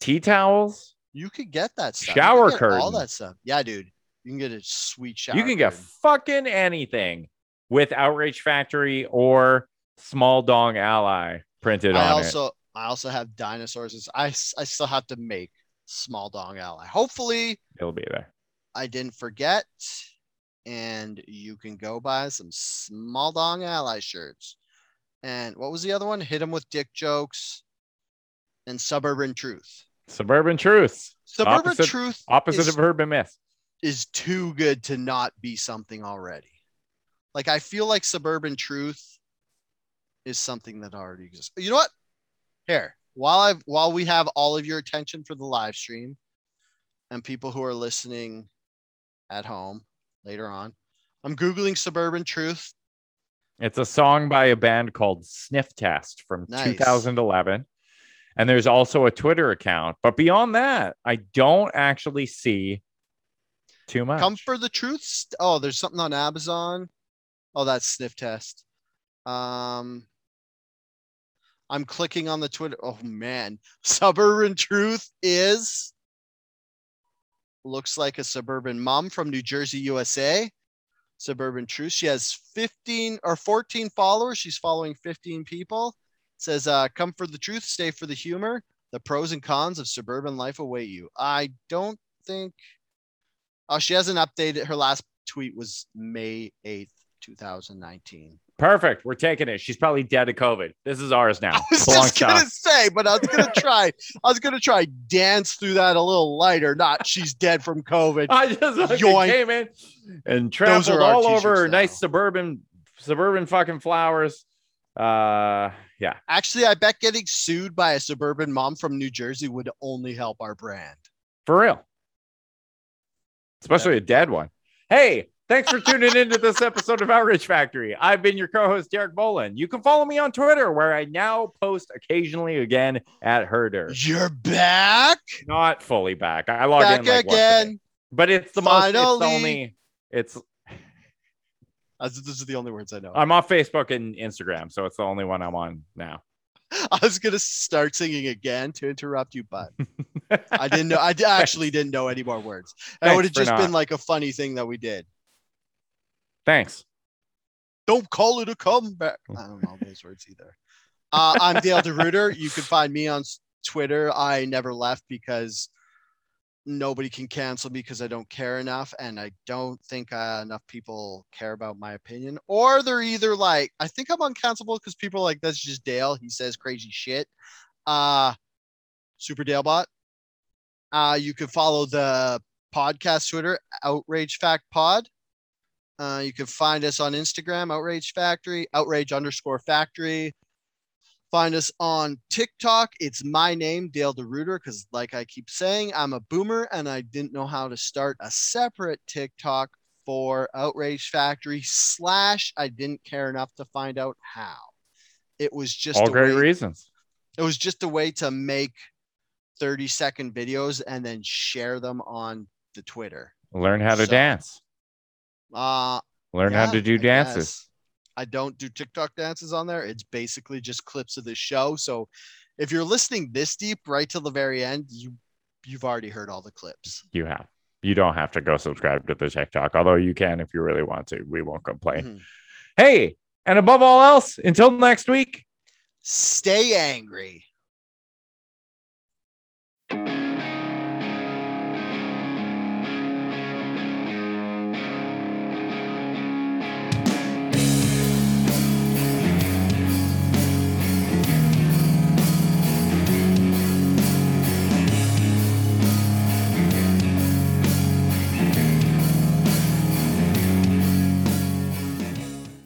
tea towels. You could get that stuff. Shower curtain. All that stuff. Yeah, dude. You can get a sweet shower. You can get curtain. fucking anything with Outrage Factory or Small Dong Ally printed I on also, it. I also have dinosaurs. I, I still have to make Small Dong Ally. Hopefully. It'll be there. I didn't forget. And you can go buy some Small Dong Ally shirts. And what was the other one? Hit them with dick jokes and suburban truth. Suburban truth. Suburban opposite, truth. Opposite is, of urban myth. Is too good to not be something already. Like, I feel like suburban truth is something that already exists. You know what? Here, while I've while we have all of your attention for the live stream and people who are listening at home. Later on, I'm Googling Suburban Truth. It's a song by a band called Sniff Test from nice. two thousand eleven. And there's also a Twitter account. But beyond that, I don't actually see too much. Come for the Truth. Oh, there's something on Amazon. Oh, that's Sniff Test. Um, I'm clicking on the Twitter. Oh, man. Suburban Truth is... looks like a suburban mom from New Jersey, U S A. Suburban Truth. She has fifteen or fourteen followers. She's following fifteen people. It says, uh, come for the truth, stay for the humor. The pros and cons of suburban life await you. I don't think. Oh, she hasn't updated. Her last tweet was May eighth, twenty nineteen. Perfect. We're taking it. She's probably dead of COVID. This is ours now. I was just gonna say, but I was gonna try. I was gonna try dance through that a little lighter. Not she's dead from COVID. I just came in and traveled all over her nice suburban suburban fucking flowers. Uh, yeah. Actually, I bet getting sued by a suburban mom from New Jersey would only help our brand. For real. Especially yeah. a dead one. Hey. Thanks for tuning into this episode of Outrage Factory. I've been your co-host, Derek Bolen. You can follow me on Twitter, where I now post occasionally again at Herder. You're back? Not fully back. I log back in like again. Once but it's the Finally. most, it's the only, it's. This is the only words I know. I'm off Facebook and Instagram, so it's the only one I'm on now. I was going to start singing again to interrupt you, but I didn't know. I actually didn't know any more words. That would have just not. been like a funny thing that we did. Thanks. Don't call it a comeback. I don't know those words either. Uh, I'm Dale DeRuiter. You can find me on Twitter. I never left because nobody can cancel me because I don't care enough. And I don't think uh, enough people care about my opinion. Or they're either like, I think I'm uncancelable because people are like, that's just Dale. He says crazy shit. Uh, Super Dalebot. Uh, you can follow the podcast Twitter, Outrage Fact Pod. Uh, you can find us on Instagram, Outrage Factory, Outrage underscore Factory. Find us on TikTok. It's my name, Dale DeRuiter, because like I keep saying, I'm a boomer and I didn't know how to start a separate TikTok for Outrage Factory slash I didn't care enough to find out how. It was just all great reasons. It was just a way to make thirty second videos and then share them on the Twitter. Learn how to so, dance. Uh, Learn yeah, how to do dances. I, I don't do TikTok dances on there. It's basically just clips of the show. So if you're listening this deep right till the very end, you, you've already heard all the clips. You have. You don't have to go subscribe to the TikTok, although you can if you really want to. We won't complain. Mm-hmm. Hey, and above all else, until next week, stay angry.